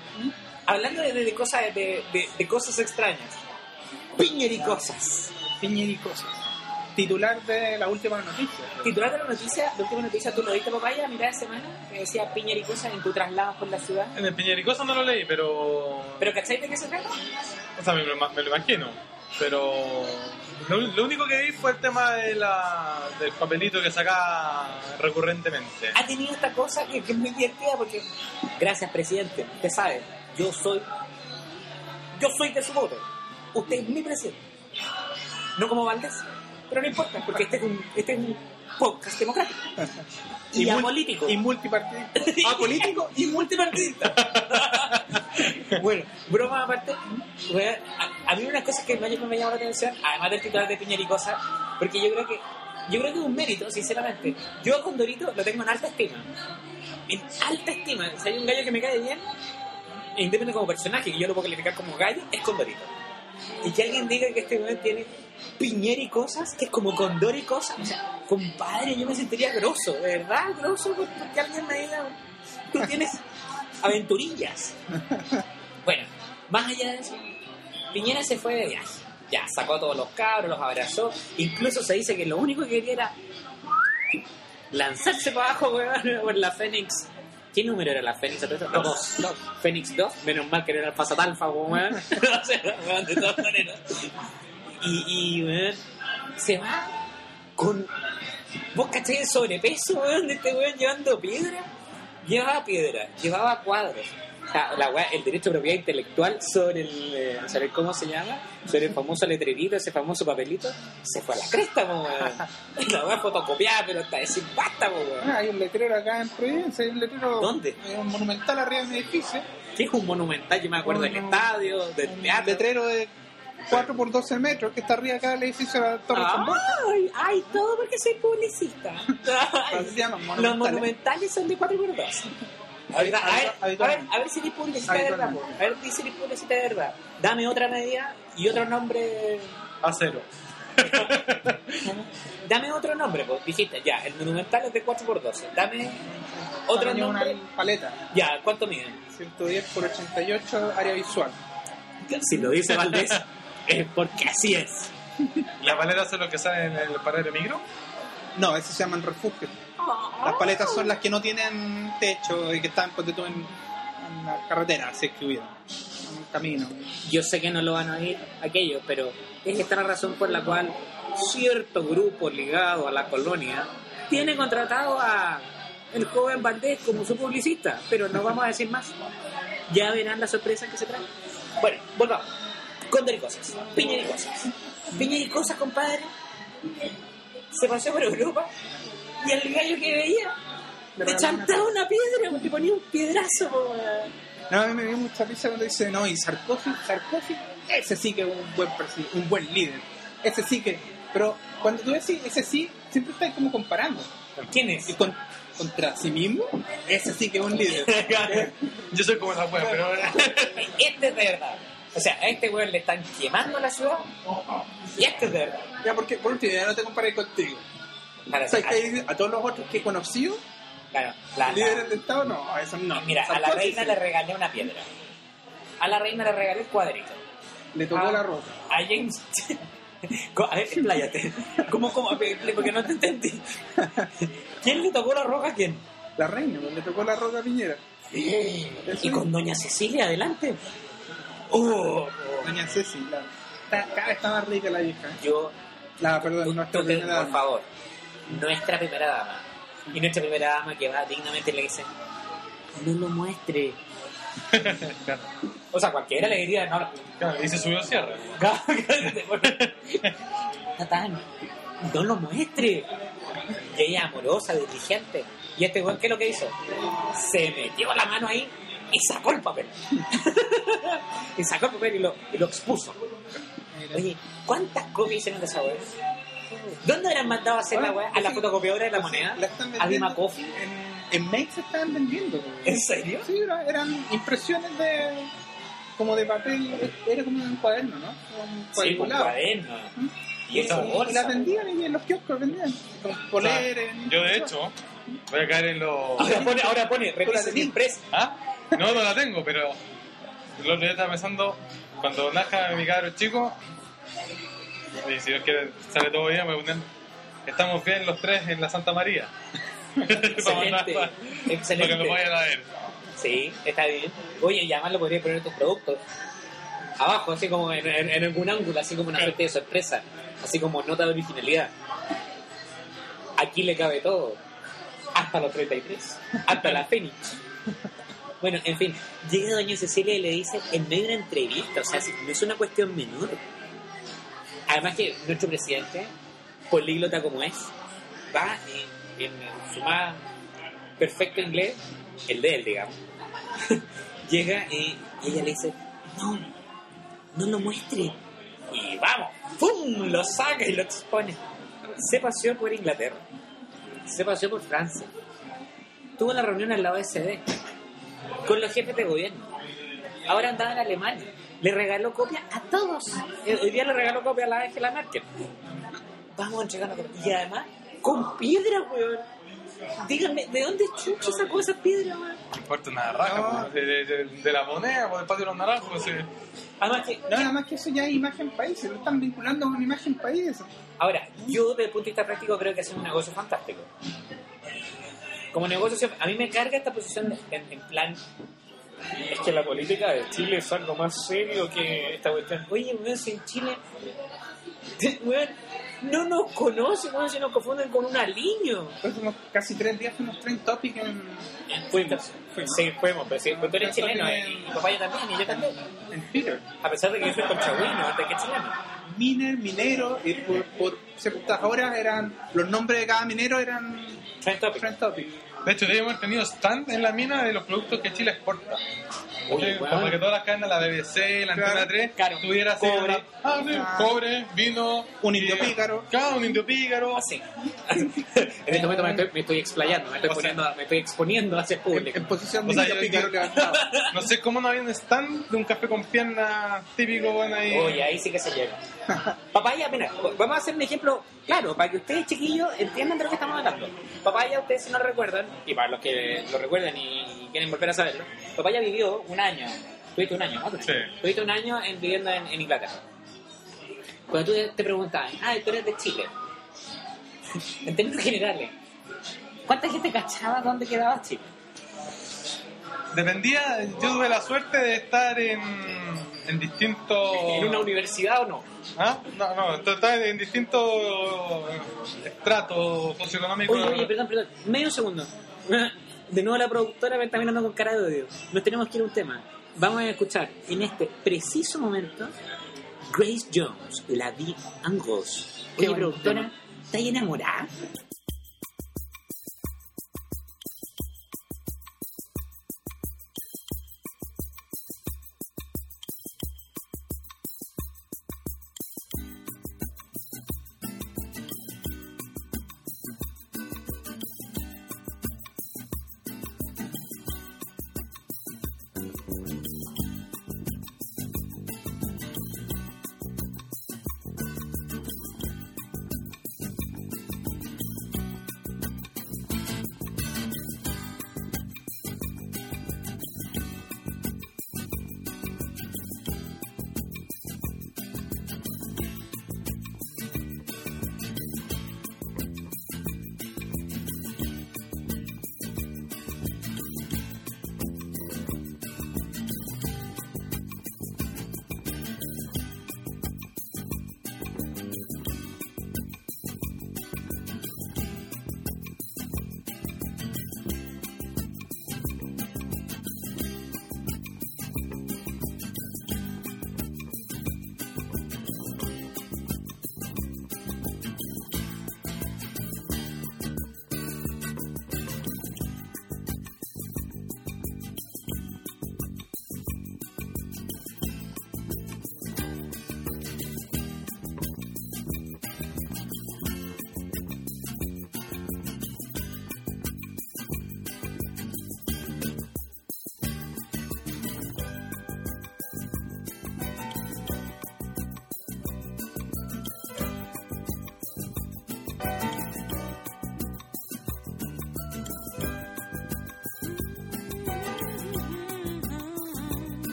Hablando de, de cosas de, de, de cosas extrañas, piñericosas. Piñericosas. Titular de la última noticia. Titular de la noticia, la última noticia, tú lo viste, papaya, a mitad de semana, que decía piñericosas en tu traslado por la ciudad. En el piñericosas no lo leí, pero... ¿Pero cachai de qué se trata? O sea, me, me lo imagino, pero... Lo, lo único que vi fue el tema de la, del papelito que saca recurrentemente. Ha tenido esta cosa que, que es muy divertida porque... Gracias, presidente, usted sabe, yo soy... Yo soy de su voto. Usted es mi presidente. No como Valdés. Pero no importa, porque este es un, este es un podcast democrático. Y, y apolítico. Y multipartidista. Apolítico y multipartidista. Bueno, broma aparte. A, a mí una cosa que no me llamó la atención, además del titular de piñericosas, porque yo creo que yo creo que es un mérito, sinceramente. Yo a Condorito lo tengo en alta estima. En alta estima. Si hay un gallo que me cae bien, independientemente como personaje, que yo lo puedo calificar como gallo, es Condorito. Y que alguien diga que este hombre tiene... piñericosas, que es como condoricosas, o sea, compadre, yo me sentiría grosso, de verdad, grosso, porque alguien me diga, tú tienes aventurillas. Bueno, más allá de eso, Piñera se fue de viaje, ya, sacó a todos los cabros, los abrazó, incluso se dice que lo único que quería era lanzarse para abajo, weón, por la Fénix. ¿Qué número era la Fénix? Dos. No, dos. dos. Fénix Dos, menos mal que no era el Fasatalfa, weón, o sea, weón, de todas maneras. Y, y weón, se va con... ¿Vos cachai el sobrepeso, weón, de este weón llevando piedra? Llevaba piedra, llevaba cuadros. O sea, la weón, el derecho de propiedad intelectual sobre el... Eh, sobre el, ¿cómo se llama? Sobre el famoso letrerito, ese famoso papelito. Se fue a la cresta, weón. La weón fotocopiada, pero hasta decir basta, weón. Ah, hay un letrero acá en Providencia, hay un letrero... ¿Dónde? Hay un monumental arriba de mi edificio. ¿Qué es un monumental? Yo me acuerdo del estadio, del teatro. Un letrero de... cuatro por doce metros, que está arriba acá el edificio de la Torre Zamboja. Ay, ay, todo porque soy publicista. Ay, los monumentales son de cuatro por doce. A ver, a ver, a ver si eres publicista de verdad. A ver si eres publicista de verdad. Dame otra medida y otro nombre. Acero. Dame otro nombre, pues, dijiste, ya, el monumental es de cuatro por doce. Dame otro nombre. Una paleta. Ya, ¿cuánto mide? ciento diez por ochenta y ocho, área visual. Si lo dice Valdés. Es porque así es. ¿Las paletas son las que salen en el paradero micro? No, esas se llaman refugios. Oh. Las paletas son las que no tienen techo y que están pues, en, en la carretera, si es que hubiera, en un camino. Yo sé que no lo van a oír aquellos, pero es esta la razón por la cual cierto grupo ligado a la colonia tiene contratado a el joven Valdés como su publicista, pero no vamos a decir más. Ya verán la sorpresa que se trae. Bueno, volvamos. Condoricosas, piñericosas. Piñericosas, compadre, se pasó por Europa y el gallo que veía le chantaba una piedra, le ponía un piedrazo. Por... No, a mí me dio mucha risa cuando dice, no, y sarcófago, sarcófago, ese sí que es un buen, un buen líder, ese sí que... Pero cuando tú decís ese sí, siempre estás como comparando. ¿Quién es? Y con... contra sí mismo, ese sí que es un líder. Yo soy como esa hueá, pero... Este es de verdad. O sea, a este weón le están quemando la ciudad. Y este es de verdad. Ya, porque por último, ya no te comparé contigo. Claro, o sea, que a todos los otros que he conocido, claro, la, líderes la... de Estado, no, eso no. Mira, a la reina sí le regalé una piedra. A la reina le regalé un cuadrito. Le tocó a, la ropa. A James... A ver, expláyate. ¿Cómo, cómo? Porque no te entendí. ¿Quién le tocó la roca a quién? La reina, le tocó la roca a Piñera. Y con Doña Cecilia adelante. Oh. Doña Cecilia. Cada vez está más rica la vieja. Yo. La, perdón, nuestra primera dama. Por favor. Nuestra primera dama. Y nuestra primera dama que va dignamente le dice: no lo muestre. O sea, cualquiera le diría, no. Claro, dice subió cierre. Tatán, no lo muestre. Y ella amorosa, diligente. Y este güey, ¿qué es lo que hizo? Se metió la mano ahí y sacó el papel. Y sacó el papel y lo, y lo expuso. Oye, ¿cuántas copias hicieron de esa web? ¿Dónde hubieran mandado a hacer bueno, la web? ¿A la fotocopiadora de la moneda? ¿A Lima Coffee? En, en Make se estaban vendiendo. Güey. ¿En serio? Sí, eran impresiones de... como de papel. Era como un cuaderno, ¿no? Un sí, un cuaderno. ¿Mm? Y, y, y las vendían y en los kioscos vendían. Con poler, o sea, en... Yo de hecho... voy a caer en lo... Ahora pone, ahora pone, Repisas Express. ¿Ah? No, no la tengo, pero... el otro día estaba pensando... cuando naja mi cabro chico... y si Dios quiere sale todo bien, me ponen... estamos bien los tres en la Santa María. Excelente, para, excelente. Para que lo vayan a ver. Sí, está bien. Oye, y además lo podrías poner en tus productos. Abajo, así como en, en, en algún ángulo, así como una suerte de sorpresa. Así como nota de originalidad. Aquí le cabe todo. Hasta los treinta y tres, hasta la Fénix. Bueno, en fin, llega doña Cecilia y le dice en medio de una entrevista, o sea, no es una cuestión menor. Además que nuestro presidente, políglota como es, va en, en su más perfecto inglés, el de él, digamos, llega y, y ella le dice, no, no lo muestre. Y vamos, ¡pum!, lo saca y lo expone. Se paseó por Inglaterra. Se paseó por Francia. Tuvo una reunión en la O E C D con los jefes de gobierno. Ahora andaba en Alemania. Le regaló copia a todos. Hoy día le regaló copia a la Angela Merkel. Vamos a entregar una copia. Y además, con piedra, weón. Díganme, ¿de dónde chucha sacó esa piedra, weón? No importa una raja, no. de, de, de la moneda, por el patio de los naranjos. Sí. Además que, no, que, además que eso ya es imagen país. Se lo están vinculando a una imagen país. Ahora, yo desde el punto de vista práctico creo que es un negocio fantástico. Como negocio, a mí me carga esta posición en, en plan... es que la política de Chile es algo más serio que esta cuestión. Oye, weón, si en Chile... weón, no nos conocen, weón, si nos confunden con un aliño. Fue como casi tres días que nos traen topic en... Fuimos, fuimos. Sí, fuimos, pero sí, no, tú eres chileno, en... y papá yo también, y yo también. En Peter. A pesar de que yo soy conchagüino, antes que chileno. Miner, minero, y por, por sepultas horas eran... los nombres de cada minero eran... Trend topic. Trend topic. De hecho, debemos haber tenido stand en la mina de los productos que Chile exporta. Oye, bueno. Como que todas las cadenas, la B B C, la Antena tres, claro, tuviera cobre, la... ah, sí, ah. cobre, vino, un indio pícaro. Claro, un indio pícaro. Así. En este momento me estoy, me estoy explayando, me estoy, poniendo, sea, me estoy exponiendo hacia el público. En, en posición de o sea, indio pícaro levantado. No sé cómo no había un stand de un café con piernas típico, bueno, ahí. Oye, ahí sí que se llega. Papaya, mira, vamos a hacer un ejemplo claro, para que ustedes, chiquillos, entiendan de lo que estamos hablando. Papaya, ustedes si no recuerdan, y para los que lo recuerdan y quieren volver a saberlo, Papaya vivió un año, tuviste un año, ¿no? Sí. Tuviste un año en, viviendo en, en Inglaterra. Cuando tú te preguntaban, ah, tú eres de Chile, en términos generales, ¿cuánta gente cachaba dónde quedaba Chile? Dependía, yo tuve la suerte de estar en... en distintos... ¿En una universidad o no? ¿Ah? No, no, está en distintos estratos socioeconómicos. Oye, oye, perdón, perdón, medio segundo. De nuevo la productora me está mirando con cara de odio. Nos tenemos que ir a un tema. Vamos a escuchar en este preciso momento Grace Jones, la Big Angles. Oye, bueno, productora, ¿está enamorada?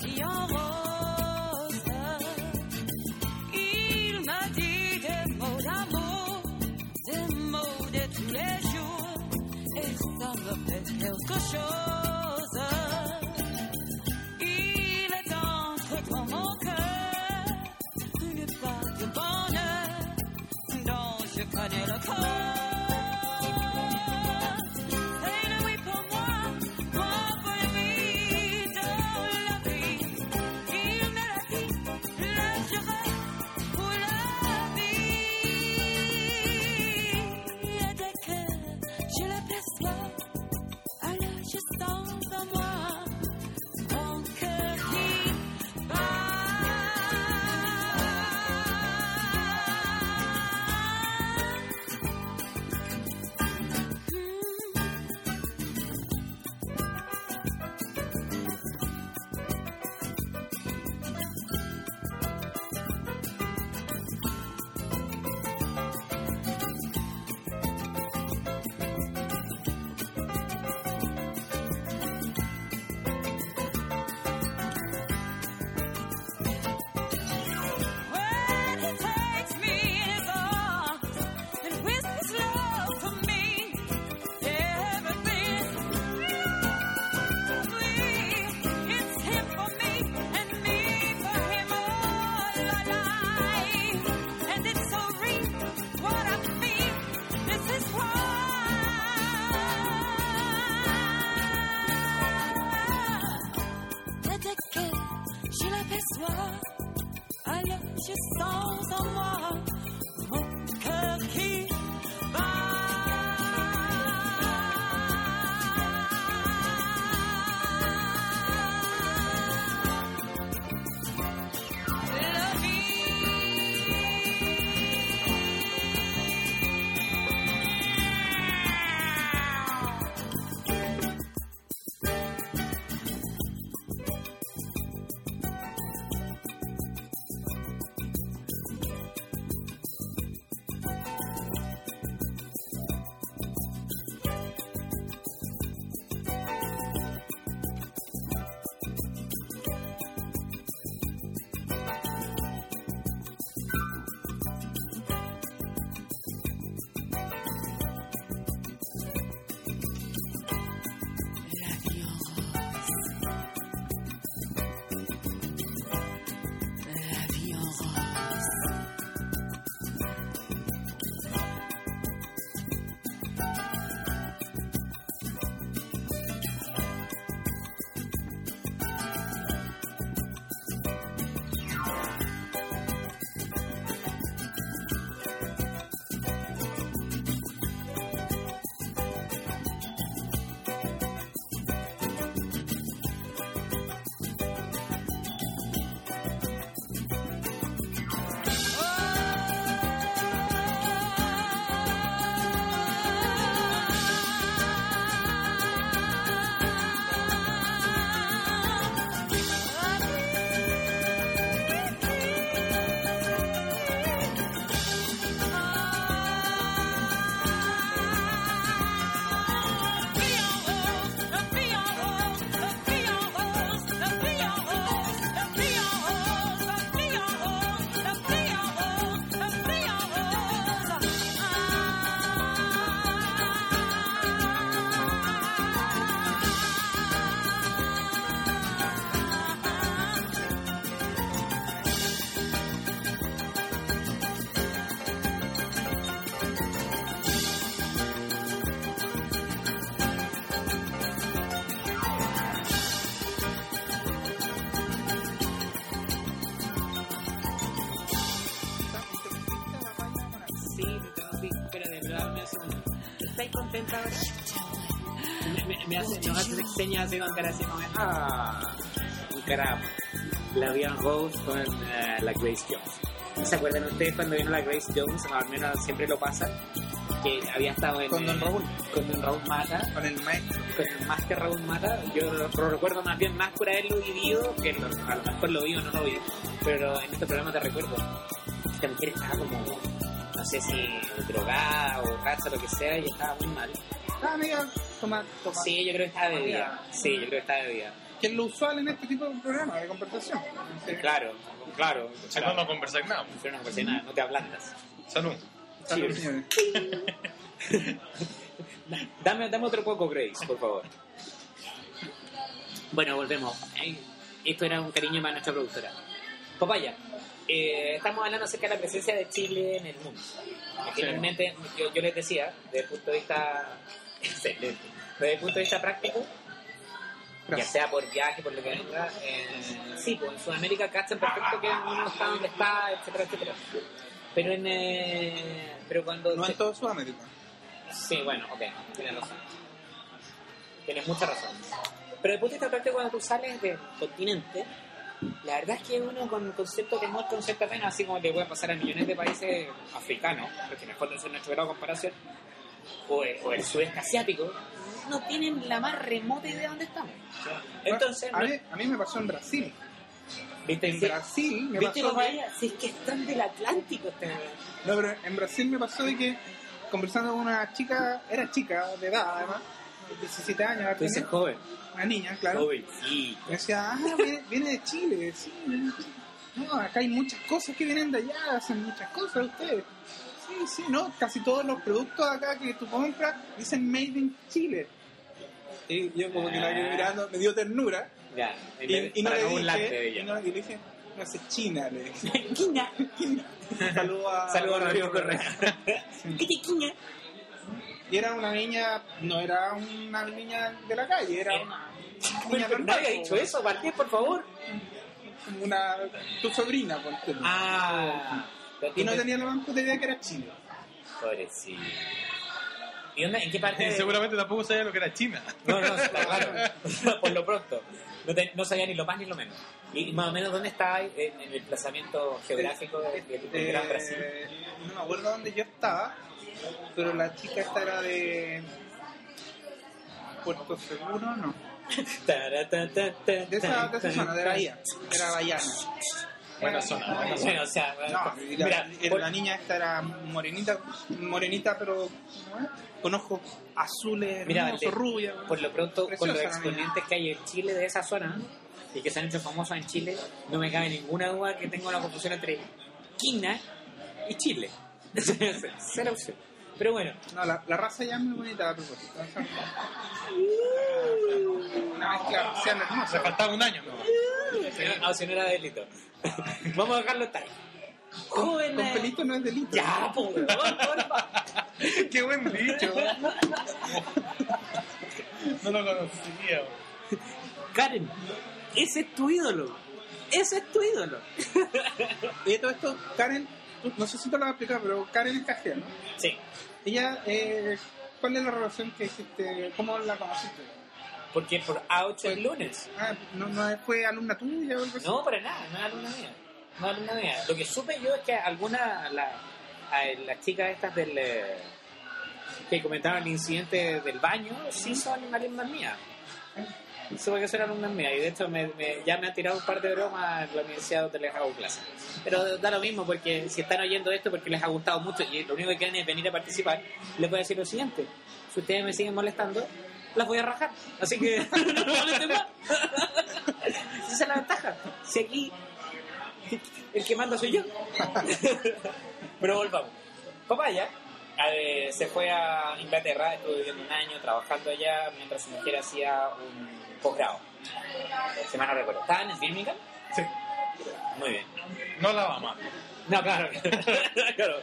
habillé en rose. Il m'a dit des mots d'amour, des mots de tous les jours, et ça me fait quelque chose. Il est entré dans mon cœur, une part de bonheur dont je connais le cause. Me hace, nos hace señas así con cara así como ah, un caramba. La vi en Rose con uh, la Grace Jones. ¿Se acuerdan ustedes cuando vino la Grace Jones? Al menos siempre lo pasa, que había estado en, con Don Raúl, con Don Raúl Mata, con el maestro, con el máster Raúl Mata. Yo lo, lo recuerdo más bien más por haberlo vivido, que lo, a lo mejor lo vi o no lo vi, pero en este programa te recuerdo, esta mujer estaba como, no sé si drogada o cacha, lo que sea, y estaba muy mal. Ah, amiga, toma, toma. Sí, yo creo que estaba bebida. Sí, yo creo que estaba bebida. que es lo usual en este tipo de programas de conversación. Entonces, claro, claro. O sea, no vamos a conversar nada. No, no, no, no, no te ablandas. Salud. Salud, señores. dame, dame otro poco, Grace, por favor. Bueno, volvemos. Esto era un cariño para nuestra productora. Papaya, eh, estamos hablando acerca de la presencia de Chile en el mundo. Finalmente, yo, yo les decía, desde el punto de vista... Excelente. Desde el punto de vista práctico, ya sea por viaje, por lo que venga, eh, sí, pues en Sudamérica cachan perfecto que uno está donde está, etcétera, etcétera. Pero en... Eh, pero cuando no se... en todo Sudamérica. Sí, bueno, ok, tienes razón. Tienes mucha razón. Pero desde el punto de vista práctico, cuando tú sales del continente, la verdad es que uno con conceptos que no es concepto apenas, así como le puede pasar a millones de países africanos, porque en el fondo es nuestro grado de comparación, o el, o el sudeste asiático, no tienen la más remota idea de dónde estamos. Entonces, a, no... mí, a mí me pasó en Brasil. ¿Viste? En sí. Brasil me ¿Viste pasó. Que... Si es que están del Atlántico. Este... No, pero en Brasil me pasó de que, conversando con una chica, era chica de edad además, diecisiete años. Entonces, joven. Una niña, claro. Joven, sí. Me decía, ah, viene, viene de Chile, sí, viene de Chile. No, acá hay muchas cosas que vienen de allá, hacen muchas cosas ustedes. Sí, sí, no, casi todos los productos acá que tú compras dicen Made in Chile. Y yo como que la vi mirando, me dio ternura. Ya, y, y, no dije, de ella. Y, no, y le dije, no sé, China, le dije. Quina. Quina. Saludo a... Saludo a Rodrigo Correa. ¿Qué te quina? Y era una niña, no era una niña de la calle, era una niña normal. ¿Nadie ha dicho eso? Martín, por favor. Una... tu sobrina, por ejemplo. Ah... Y no tenía la más puta idea que era China. Pobrecito. ¿Y dónde, en qué parte? De... Seguramente tampoco sabía lo que era China. No, no, claro. Por lo pronto. No, te, no sabía ni lo más ni lo menos. ¿Y más o menos dónde estaba en, en el emplazamiento geográfico del de, de, de Gran Brasil? No me acuerdo dónde yo estaba, pero la chica esta era de... Puerto Seguro, no. De esa, de esa zona, de Bahía. Era bahiana. Buena zona, buena zona. Bueno, o sea, bueno, no, la, mira, la, por... la niña esta era morenita, morenita pero con ojos azules, mira, hermosos, rubia. Por lo pronto, preciosa, con los exponentes que hay en Chile de esa zona y que se han hecho famosos en Chile, no me cabe ninguna duda que tengo una confusión entre Quina y Chile. Será opción. Pero bueno. No, la, la raza ya es muy bonita a propósito. Una mezcla, o sea, no, se faltaba un año, ¿no? Ah, si no era delito. Vamos a dejarlo tal. Joven. Con pelito no es delito. Ya, por favor. Qué buen bicho. No lo conocía. Karen, ese es tu ídolo. Ese es tu ídolo. Y de todo esto, Karen, no sé si te lo voy a explicar, pero Karen es cajera, ¿no? Sí. Ella, eh, ¿cuál es la relación que existe? ¿Cómo la conociste? Porque por Outer lunes. Ah, ¿no, no fue alumna tuya o algo así? No, para nada, no es alumna mía. No es alumna mía. Lo que supe yo es que alguna, la, a las chicas estas del eh, que comentaban el incidente del baño, sí son alumnas mías. Supe que son alumnas mías y de hecho me, me, ya me han tirado un par de bromas en la universidad donde les hago clases. Pero da lo mismo porque si están oyendo esto porque les ha gustado mucho y lo único que quieren es venir a participar, les voy a decir lo siguiente. Si ustedes me siguen molestando, las voy a rajar, así que no me molesten más. Esa es la ventaja. Si aquí el que manda soy yo. Pero volvamos. Papaya eh, se fue a Inglaterra, estuvo viviendo un año trabajando allá mientras su mujer hacía un posgrado. Si mal no recuerdo. ¿Estaban en Birmingham? Sí. Muy bien. No la vamos. No, claro. Claro.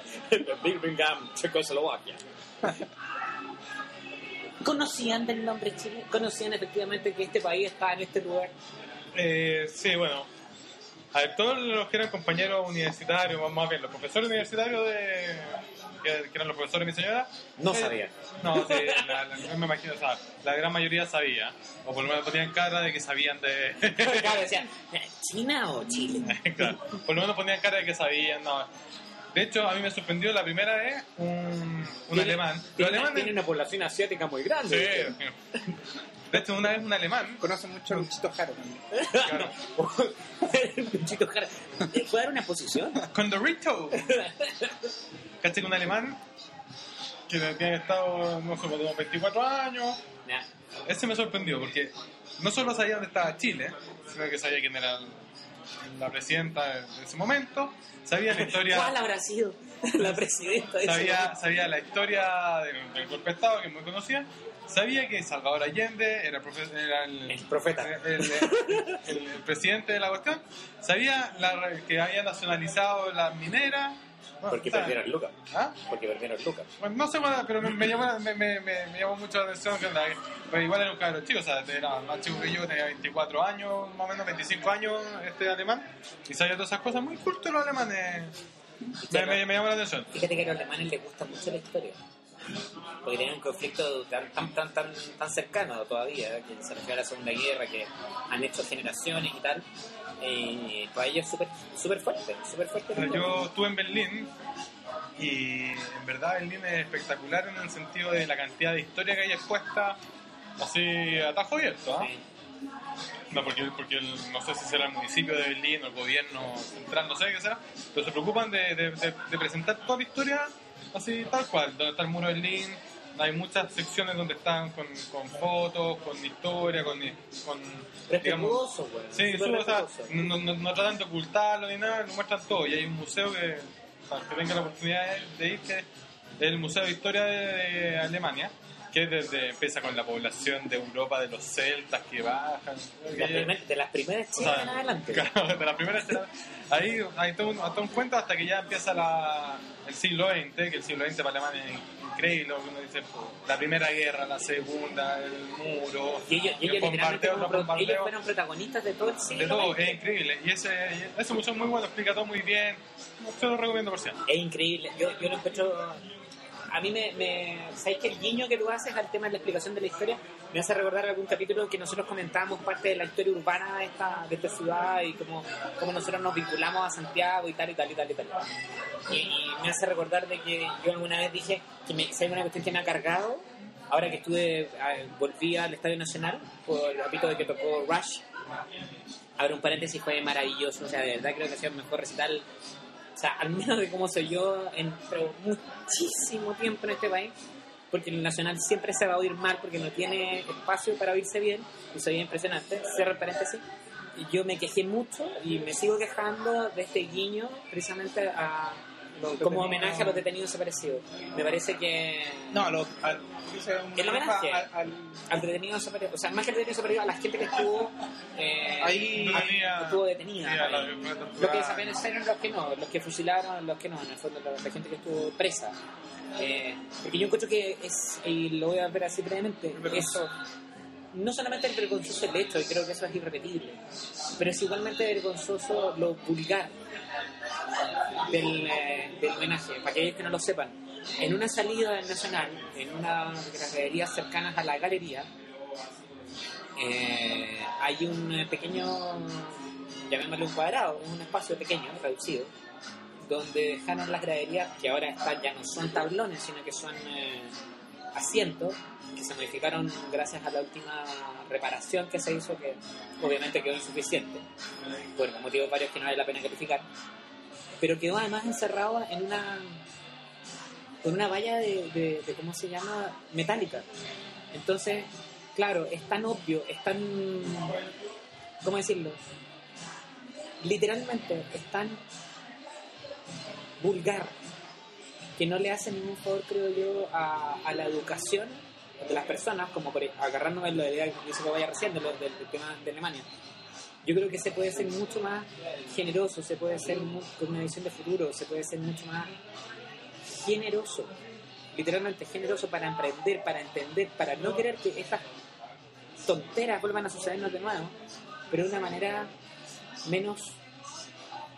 Birmingham, Checoslovaquia. ¿Conocían del nombre Chile? ¿Conocían efectivamente que este país estaba en este lugar? Eh, sí, bueno. A ver, todos los que eran compañeros universitarios, más bien, los profesores universitarios de... que eran los profesores de mi señora... No eh, sabían. No, sí, la, la, no me imagino, o sea, la gran mayoría sabía. O por lo menos ponían cara de que sabían de... Claro, decían, ¿China o Chile? Claro, por lo menos ponían cara de que sabían, no... De hecho, a mí me sorprendió la primera vez un, un alemán. Los alemanes tienen una población asiática muy grande. Sí. De hecho, una vez un alemán. Conoce mucho a Luchito Jaro también. Luchito Jaro. ¿Puede dar una exposición? Condorito. ¿Caché que un alemán que había estado, no sé, como veinticuatro años? Nah. Ese me sorprendió porque no solo sabía dónde estaba Chile, sino que sabía quién era la presidenta de ese momento, sabía la historia... ¿Cuál habrá sido la presidenta de sabía, ese momento? Sabía la historia del, del golpe de Estado, que es muy conocida. Sabía que Salvador Allende era, profe, era el, el profeta, el, el, el, el presidente de la cuestión. Sabía la, que había nacionalizado las mineras. Bueno, porque perdieron Lucas. ¿Ah? Porque perdieron Lucas. Bueno, no sé, pero me, me, llamó, me, me, me, me llamó mucho la atención. Que la, pero igual era un cabrón chico, o sea, era más chico que yo, tenía veinticuatro años, más o menos veinticinco años, este alemán. Y sabía todas esas cosas, muy culto los alemanes. Me, me, me llamó la atención. Fíjate que a los alemanes les gusta mucho la historia. Porque tenían un conflicto tan tan tan tan, tan cercano todavía, ¿eh? Que se refiere a la Segunda Guerra, que han hecho generaciones y tal, eh, para ellos súper super fuerte, super fuerte. Pero yo estuve en Berlín y en verdad Berlín es espectacular en el sentido de la cantidad de historia que hay expuesta así a tajo abierto, ¿eh? Sí. No, porque, porque el, no sé si será el municipio de Berlín o el gobierno central, no sé qué será, pero se preocupan de, de, de, de presentar toda la historia así tal cual, donde está el muro de Berlín. Hay muchas secciones donde están con, con fotos, con historia, con, con digamos, bueno, sí, es sube, o sea, no, no, no tratan de ocultarlo ni nada, lo muestran todo. Y hay un museo que, para que tenga la oportunidad de ir, que es el Museo de Historia de, de Alemania, que desde empieza con la población de Europa, de los celtas que bajan. La primer, de las primeras chilenas, o sea, en adelante. Claro, de las primeras chilenas. Ahí hay todo un, todo un cuento hasta que ya empieza la, el siglo veinte, que el siglo veinte para Alemania es increíble. Uno dice, la primera guerra, la segunda, el muro. Y ellos, y ellos, bombardeo, no bombardeo, ellos fueron protagonistas de todo el siglo de todo, veinte. Es increíble. Y ese, ese museo es muy bueno, explica todo muy bien. Yo lo recomiendo por cierto. Es increíble. Yo, yo lo escucho... A mí me, me... ¿Sabéis que el guiño que tú haces al tema de la explicación de la historia me hace recordar algún capítulo en que nosotros comentábamos parte de la historia urbana de esta, de esta ciudad y cómo, cómo nosotros nos vinculamos a Santiago y tal y tal y tal y tal? Y, y me hace recordar de que yo alguna vez dije que me, si hay una cuestión que me ha cargado, ahora que estuve, volví al Estadio Nacional por el capítulo de que tocó Rush. Abro un paréntesis, fue maravilloso, o sea, de verdad creo que ha sido el mejor recital. O sea, al menos de cómo soy yo, entro muchísimo tiempo en este país, porque el Nacional siempre se va a oír mal, porque no tiene espacio para oírse bien, y soy impresionante. Cierro el paréntesis. Yo me quejé mucho y me sigo quejando de este guiño, precisamente a, como homenaje a los detenidos desaparecidos. Me parece que... No, lo, al, el homenaje al, al, al detenido desaparecido, o sea, más que al detenido desaparecido, a la gente que estuvo, eh, ahí, a, que estuvo detenida. Sí, la, la, la, los que desaparecieron, los que no, los que fusilaron, los que no, en el fondo, la, la gente que estuvo presa. Eh, porque yo encuentro que es, y lo voy a ver así brevemente, eso... No solamente es vergonzoso el hecho, y creo que eso es irrepetible, pero es igualmente vergonzoso lo vulgar del, eh, del homenaje. Para aquellos que no lo sepan, en una salida del Nacional, en una de las galerías cercanas a la galería, eh, hay un pequeño, llamémoslo un cuadrado, un espacio pequeño, reducido, donde dejaron las graderías, que ahora están, ya no son tablones, sino que son... Eh, asientos que se modificaron gracias a la última reparación que se hizo, que obviamente quedó insuficiente por motivos varios que no vale la pena calificar, pero quedó además encerrado en una con una valla de, de, de ¿cómo se llama? Metálica. Entonces, claro, es tan obvio, es tan, ¿cómo decirlo? Literalmente es tan vulgar que no le hace ningún favor, creo yo, a, a la educación de las personas, como por agarrarnos en lo de la idea que se vaya recién, del tema de Alemania. Yo creo que se puede ser mucho más generoso, se puede ser muy, con una visión de futuro, se puede ser mucho más generoso, literalmente generoso para emprender, para entender, para no querer que estas tonteras vuelvan a sucedernos de nuevo, pero de una manera menos,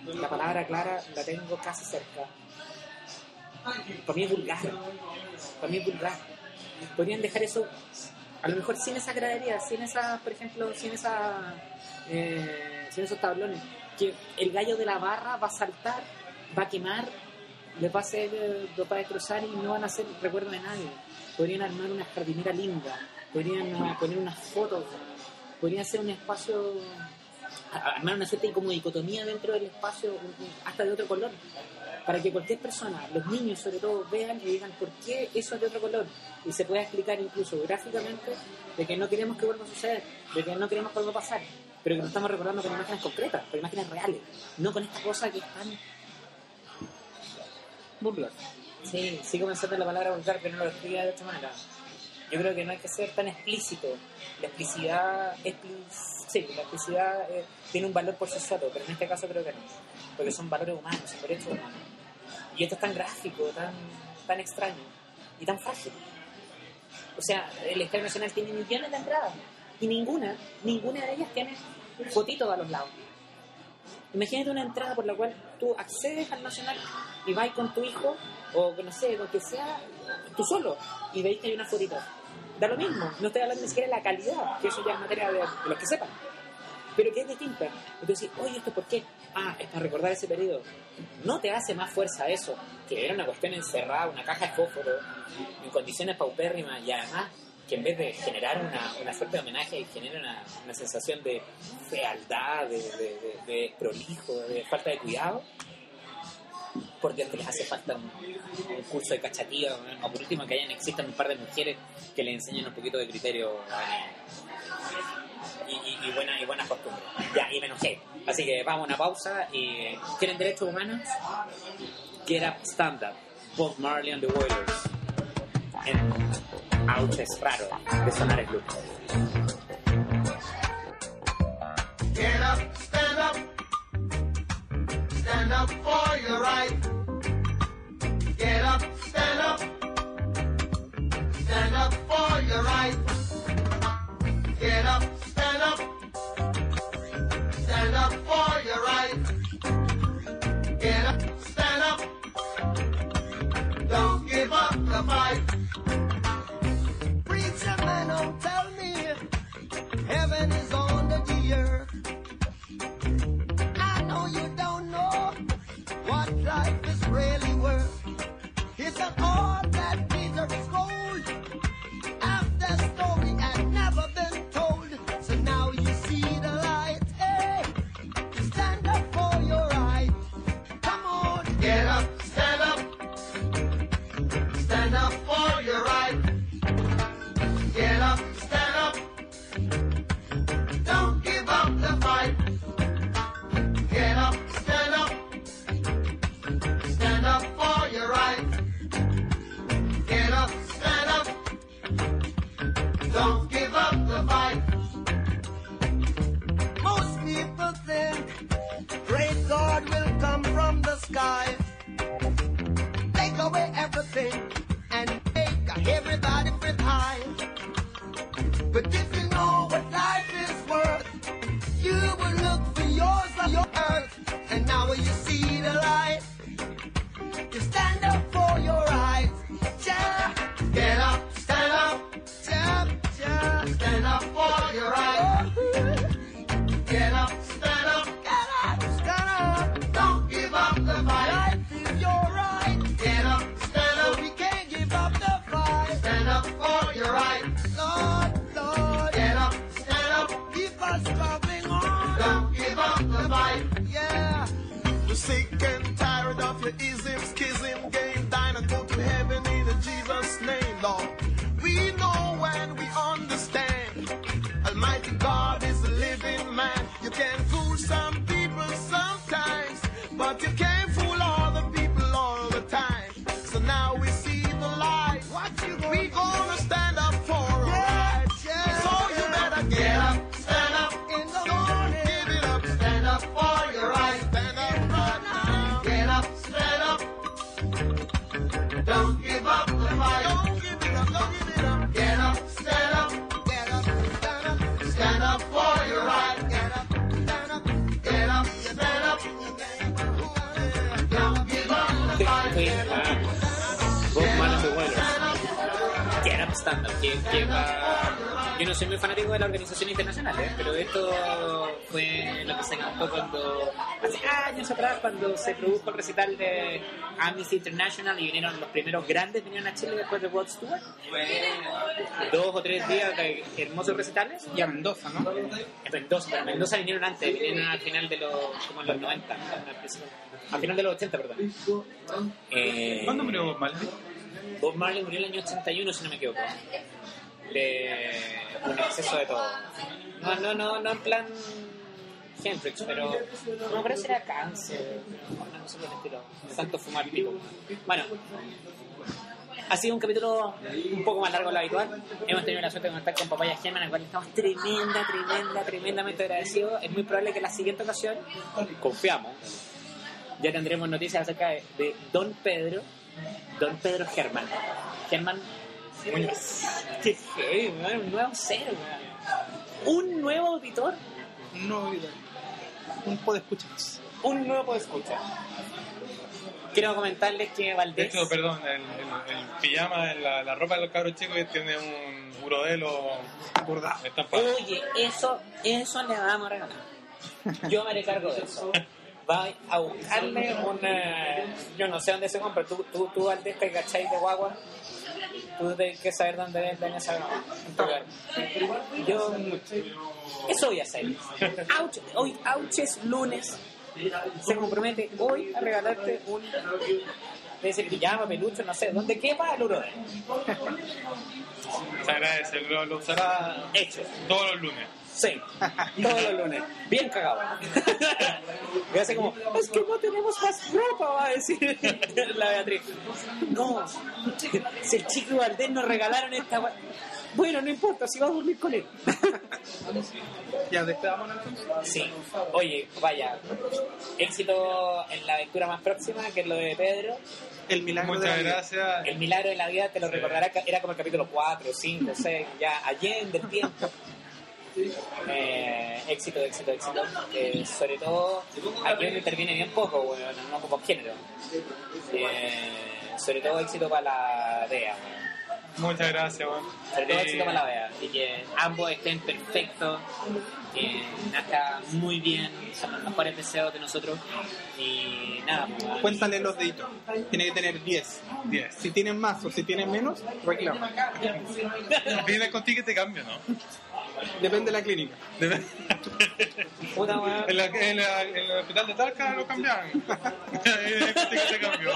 la palabra clara la tengo casi cerca. Para mí es vulgar, para mí es vulgar. Podrían dejar eso, a lo mejor sin esa gradería, sin esa, por ejemplo, sin esa, eh, sin esos tablones, que el gallo de la barra va a saltar, va a quemar, les va a hacer, los va a destrozar y no van a hacer recuerdo de nadie. Podrían armar una jardinera linda, podrían poner unas fotos, podrían hacer un espacio armar una suerte de como dicotomía dentro del espacio, hasta de otro color, para que cualquier persona, los niños sobre todo, vean y digan por qué eso es de otro color, y se pueda explicar incluso gráficamente de que no queremos que vuelva a suceder, de que no queremos que vuelva a pasar, pero que nos estamos recordando con imágenes concretas, con imágenes reales, no con esta cosa que es tan vulgar. Sí, sigo pensando la palabra vulgar, pero no lo escribía de otra manera. Yo creo que no hay que ser tan explícito. La explicidad, explic- sí, la explicidad eh, tiene un valor por sí solo, pero en este caso creo que no, porque son valores humanos, son derechos humanos. Y esto es tan gráfico, tan, tan extraño y tan fácil. O sea, el Estadio Nacional tiene millones de entradas y ninguna, ninguna de ellas tiene fotitos a los lados. Imagínate una entrada por la cual tú accedes al Nacional y vas con tu hijo, o no sé, lo que sea, tú solo, y veis que hay una fotito. Da lo mismo, no estoy hablando ni siquiera de la calidad, que eso ya es materia de, de los que sepan, pero que es distinta. Entonces, oye, ¿esto por qué? Ah, es para recordar ese periodo. No te hace más fuerza eso, que era una cuestión encerrada, una caja de fósforo, en condiciones paupérrimas, y además que en vez de generar una, una suerte de homenaje, genera una, una sensación de fealdad, de, de, de, de prolijo, de falta de cuidado. Por Dios que les hace falta un, un curso de cachatía, o por último que hayan, existan un par de mujeres que les enseñen un poquito de criterio y, y, y buenas y buenas costumbres. Ya, y me enojé. Así que vamos a una pausa. Y ¿quieren derechos humanos? Get Up, Stand Up, Bob Marley and the Wailers, en Outer Raro de Sonar Raro. Get up, stand up, stand up for your right. Get up, stand up, stand up for your right. Get up, stand up, stand up for your right. Get up, stand up, don't give up the fight. Preacher man, don't tell me heaven is on the earth. I know you don't know what life is really worth. It's an all that Peter is gold. After story I've never been told. So now you see the light. Hey, stand up for your right. Come on, get up, stand up, stand up for your right. Get up, stand up, don't give up the fight. Get up, stand up, stand up for your right. Don't give up the fight. Most people think great God will come from the sky, take away everything and make everybody feel high. But if you know what life is worth, you will look for yours on your earth. And now you see the light. You stand up for your rights. Yeah. Get up, stand up. Stand up for your right. Get up, stand up, get up, stand up. Don't give up the fight. If you're right, get up, stand up. We can't give up the fight. Stand up for your right. Lord, Lord, get up, stand up. Keep us coming on. Don't give up the fight. Yeah. We're sick and tired of your ism, schism, game, dying and go to heaven in the Jesus name, Lord. We know and we understand Almighty God is a living man. You can fool some people sometimes, but you can't fool all the people all the time. So now we see the light. What you gonna we do? Gonna stand up for our yeah, right. Yeah, so you better get, get up, stand up in the morning. Give it up, stand up for your right. Stand up right now. Get up, stand up. Don't give up the fight. Don't give it up, don't give it up. Get up, stand up, get up, stand up, stand up for your right. Get up, stand up, get up, stand up. Don't give up the fight. Get up, stand up, get up, stand up. estándar, que, que va... Yo no soy muy fanático de las organizaciones internacionales, ¿eh? Pero esto fue lo que se cantó cuando, hace años atrás, cuando se produjo el recital de Amnesty International y vinieron los primeros grandes, vinieron a Chile después de Rod Stewart. Dos o tres días de hermosos recitales. Y a Mendoza, ¿no? En Mendoza, Mendoza vinieron antes, vinieron al final de los, como en los noventa, al final de los ochenta, perdón. Eh, ¿Cuándo murió Bob Marley? Bob Marley murió en el año ochenta y uno, si no me equivoco. De un exceso de todo. No, no, no, no en plan Hendrix, pero no creo que era cáncer, no, no sé por el estilo, de tanto fumar pico. Bueno, ha sido un capítulo un poco más largo de lo habitual. Hemos tenido la suerte de contar con Papaya Germán, al cual estamos tremenda, tremenda, tremendamente agradecidos. Es muy probable que en la siguiente ocasión, confiamos, ya tendremos noticias acerca de, de Don Pedro, Don Pedro Germán. Germán Muñoz. Qué feo, un nuevo ser, un nuevo auditor, un nuevo auditor, un podescuchas, un nuevo podescuchas. Quiero comentarles que Valdés. Esto, perdón, el, el, el pijama, la, la ropa de los cabros chicos tiene un brodelo bordado. Oye, eso, eso le vamos a regalar. Yo me haré cargo de eso. Va a buscarle una. Yo no sé dónde se compra. Tú, tú, tú Valdés, te cacháis de guagua. Tú tienes que saber dónde venden esa lugar. Yo eso voy a hacer. Ouch, hoy Ouches lunes se compromete hoy a regalarte un de ese pijama, pelucho, no sé, ¿dónde quepa el urodel? Se agradece, lo, lo usará hecho todos los lunes. Sí, todos los lunes. Bien cagado. Y hace como, es que no tenemos más ropa, va a decir la Beatriz. No, si el chico y Valdés nos regalaron esta... Bueno, no importa, si vas a dormir con él. Ya, despedamos la... Sí. Oye, vaya. Éxito en la aventura más próxima, que es lo de Pedro. El milagro Muchas de la gracias. Vida. El milagro de la vida te lo sí. recordará, era como el capítulo cuatro, cinco, seis, ya allende el tiempo. Eh, éxito, éxito, éxito. Eh, sobre todo, aquí donde interviene bien poco, bueno, no como género. Eh, sobre todo, éxito para la D E A. Muchas gracias, bueno. Sobre todo, eh... éxito para la D E A. Y que ambos estén perfectos, que nazca muy bien, son los mejores deseos de nosotros. Y nada, pues, cuéntale los deditos. Tiene que tener diez. Si tienen más o si tienen menos, reclama. Viene contigo y te cambio, ¿no? Depende de la clínica. Dep- en, la, en, la, en el hospital de Talca lo cambiaron. Se cambió.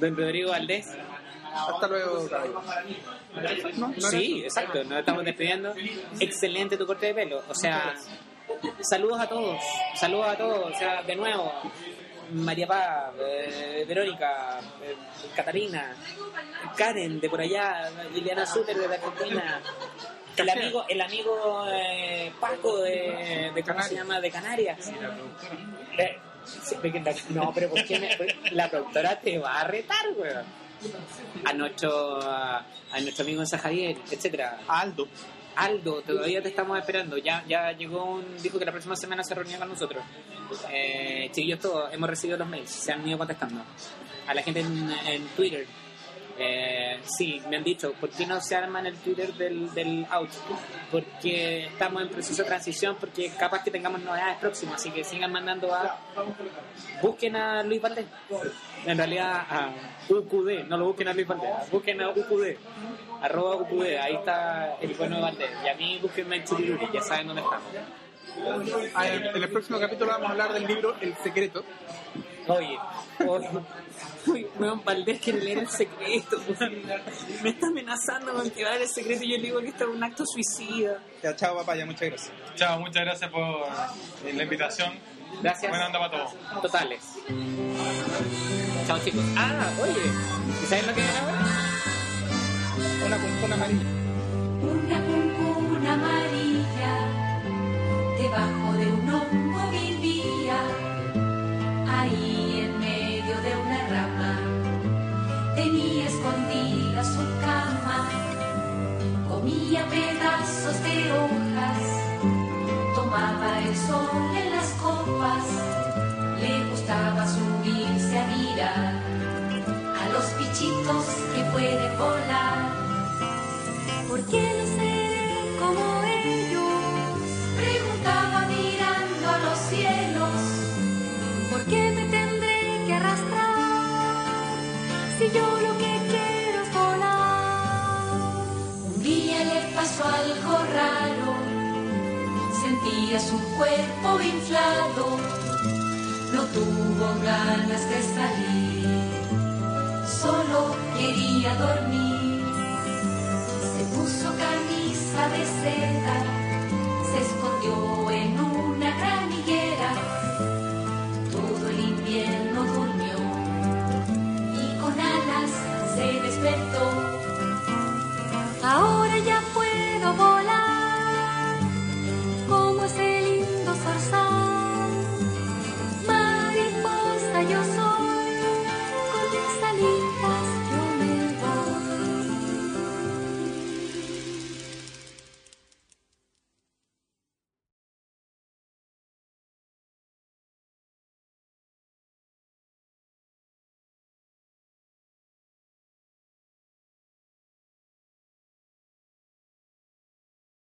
Don Rodrigo Valdés. Hasta luego, Carlos. ¿No? ¿No sí, tú? Exacto. Nos estamos despidiendo. Excelente tu corte de pelo. O sea, saludos a todos. Saludos a todos. O sea, de nuevo. María Paz, eh, Verónica, eh, Catalina, Karen de por allá, Ileana Suter de la Argentina, el amigo, el amigo eh, Paco de, de ¿cómo se llama? De Canarias. Eh, sí, de, no, pero ¿por qué me, la productora te va a retar, weón? A nuestro, a, a nuestro amigo en San Javier, etcétera. Aldo. Aldo, todavía te estamos esperando. Ya, ya llegó un... Dijo que la próxima semana se reunía con nosotros. Eh, chiquillos todos, hemos recibido los mails. Se han ido contestando. A la gente en, en Twitter. Eh, sí, me han dicho, ¿por qué no se arman el Twitter del, del out? Porque estamos en proceso de transición, porque capaz que tengamos novedades próximas. Así que sigan mandando a... Busquen a Luis Valdés. En realidad, a U Q D. No lo busquen a Luis Valdés. Busquen a U Q D. Arroba U Q D. Ahí está el bueno de Valdés. Y a mí búsquenme en Chirururi. Ya saben dónde estamos. Ah, en, en el próximo capítulo vamos a hablar del libro El Secreto. Oye, oye, uy, weón, Valdés quiere leer El Secreto, weón. Me está amenazando con que va a leer El Secreto y yo le digo que esto es un acto suicida. Ya, chao, papaya, muchas gracias. Chao, muchas gracias por la invitación. Gracias. Buena onda para todos. Totales. Chao, chicos. Ah, oye, ¿y sabes lo que viene ahora? Una cuncuna amarilla. Una cuncuna amarilla, debajo de un hongo vivía. Ahí en medio de una rama tenía escondida su cama, comía pedazos de hojas, tomaba el sol en las copas, le gustaba subirse a mirar a los bichitos que puede volar. ¿Por qué no seré como ellos? Preguntaba mirando a los cielos. ¿Por qué me tendré que arrastrar si yo lo que quiero es volar? Un día le pasó algo raro. Sentía su cuerpo inflado. No tuvo ganas de salir. Solo quería dormir. Se puso camisa de seda, se escondió en una gran higuera.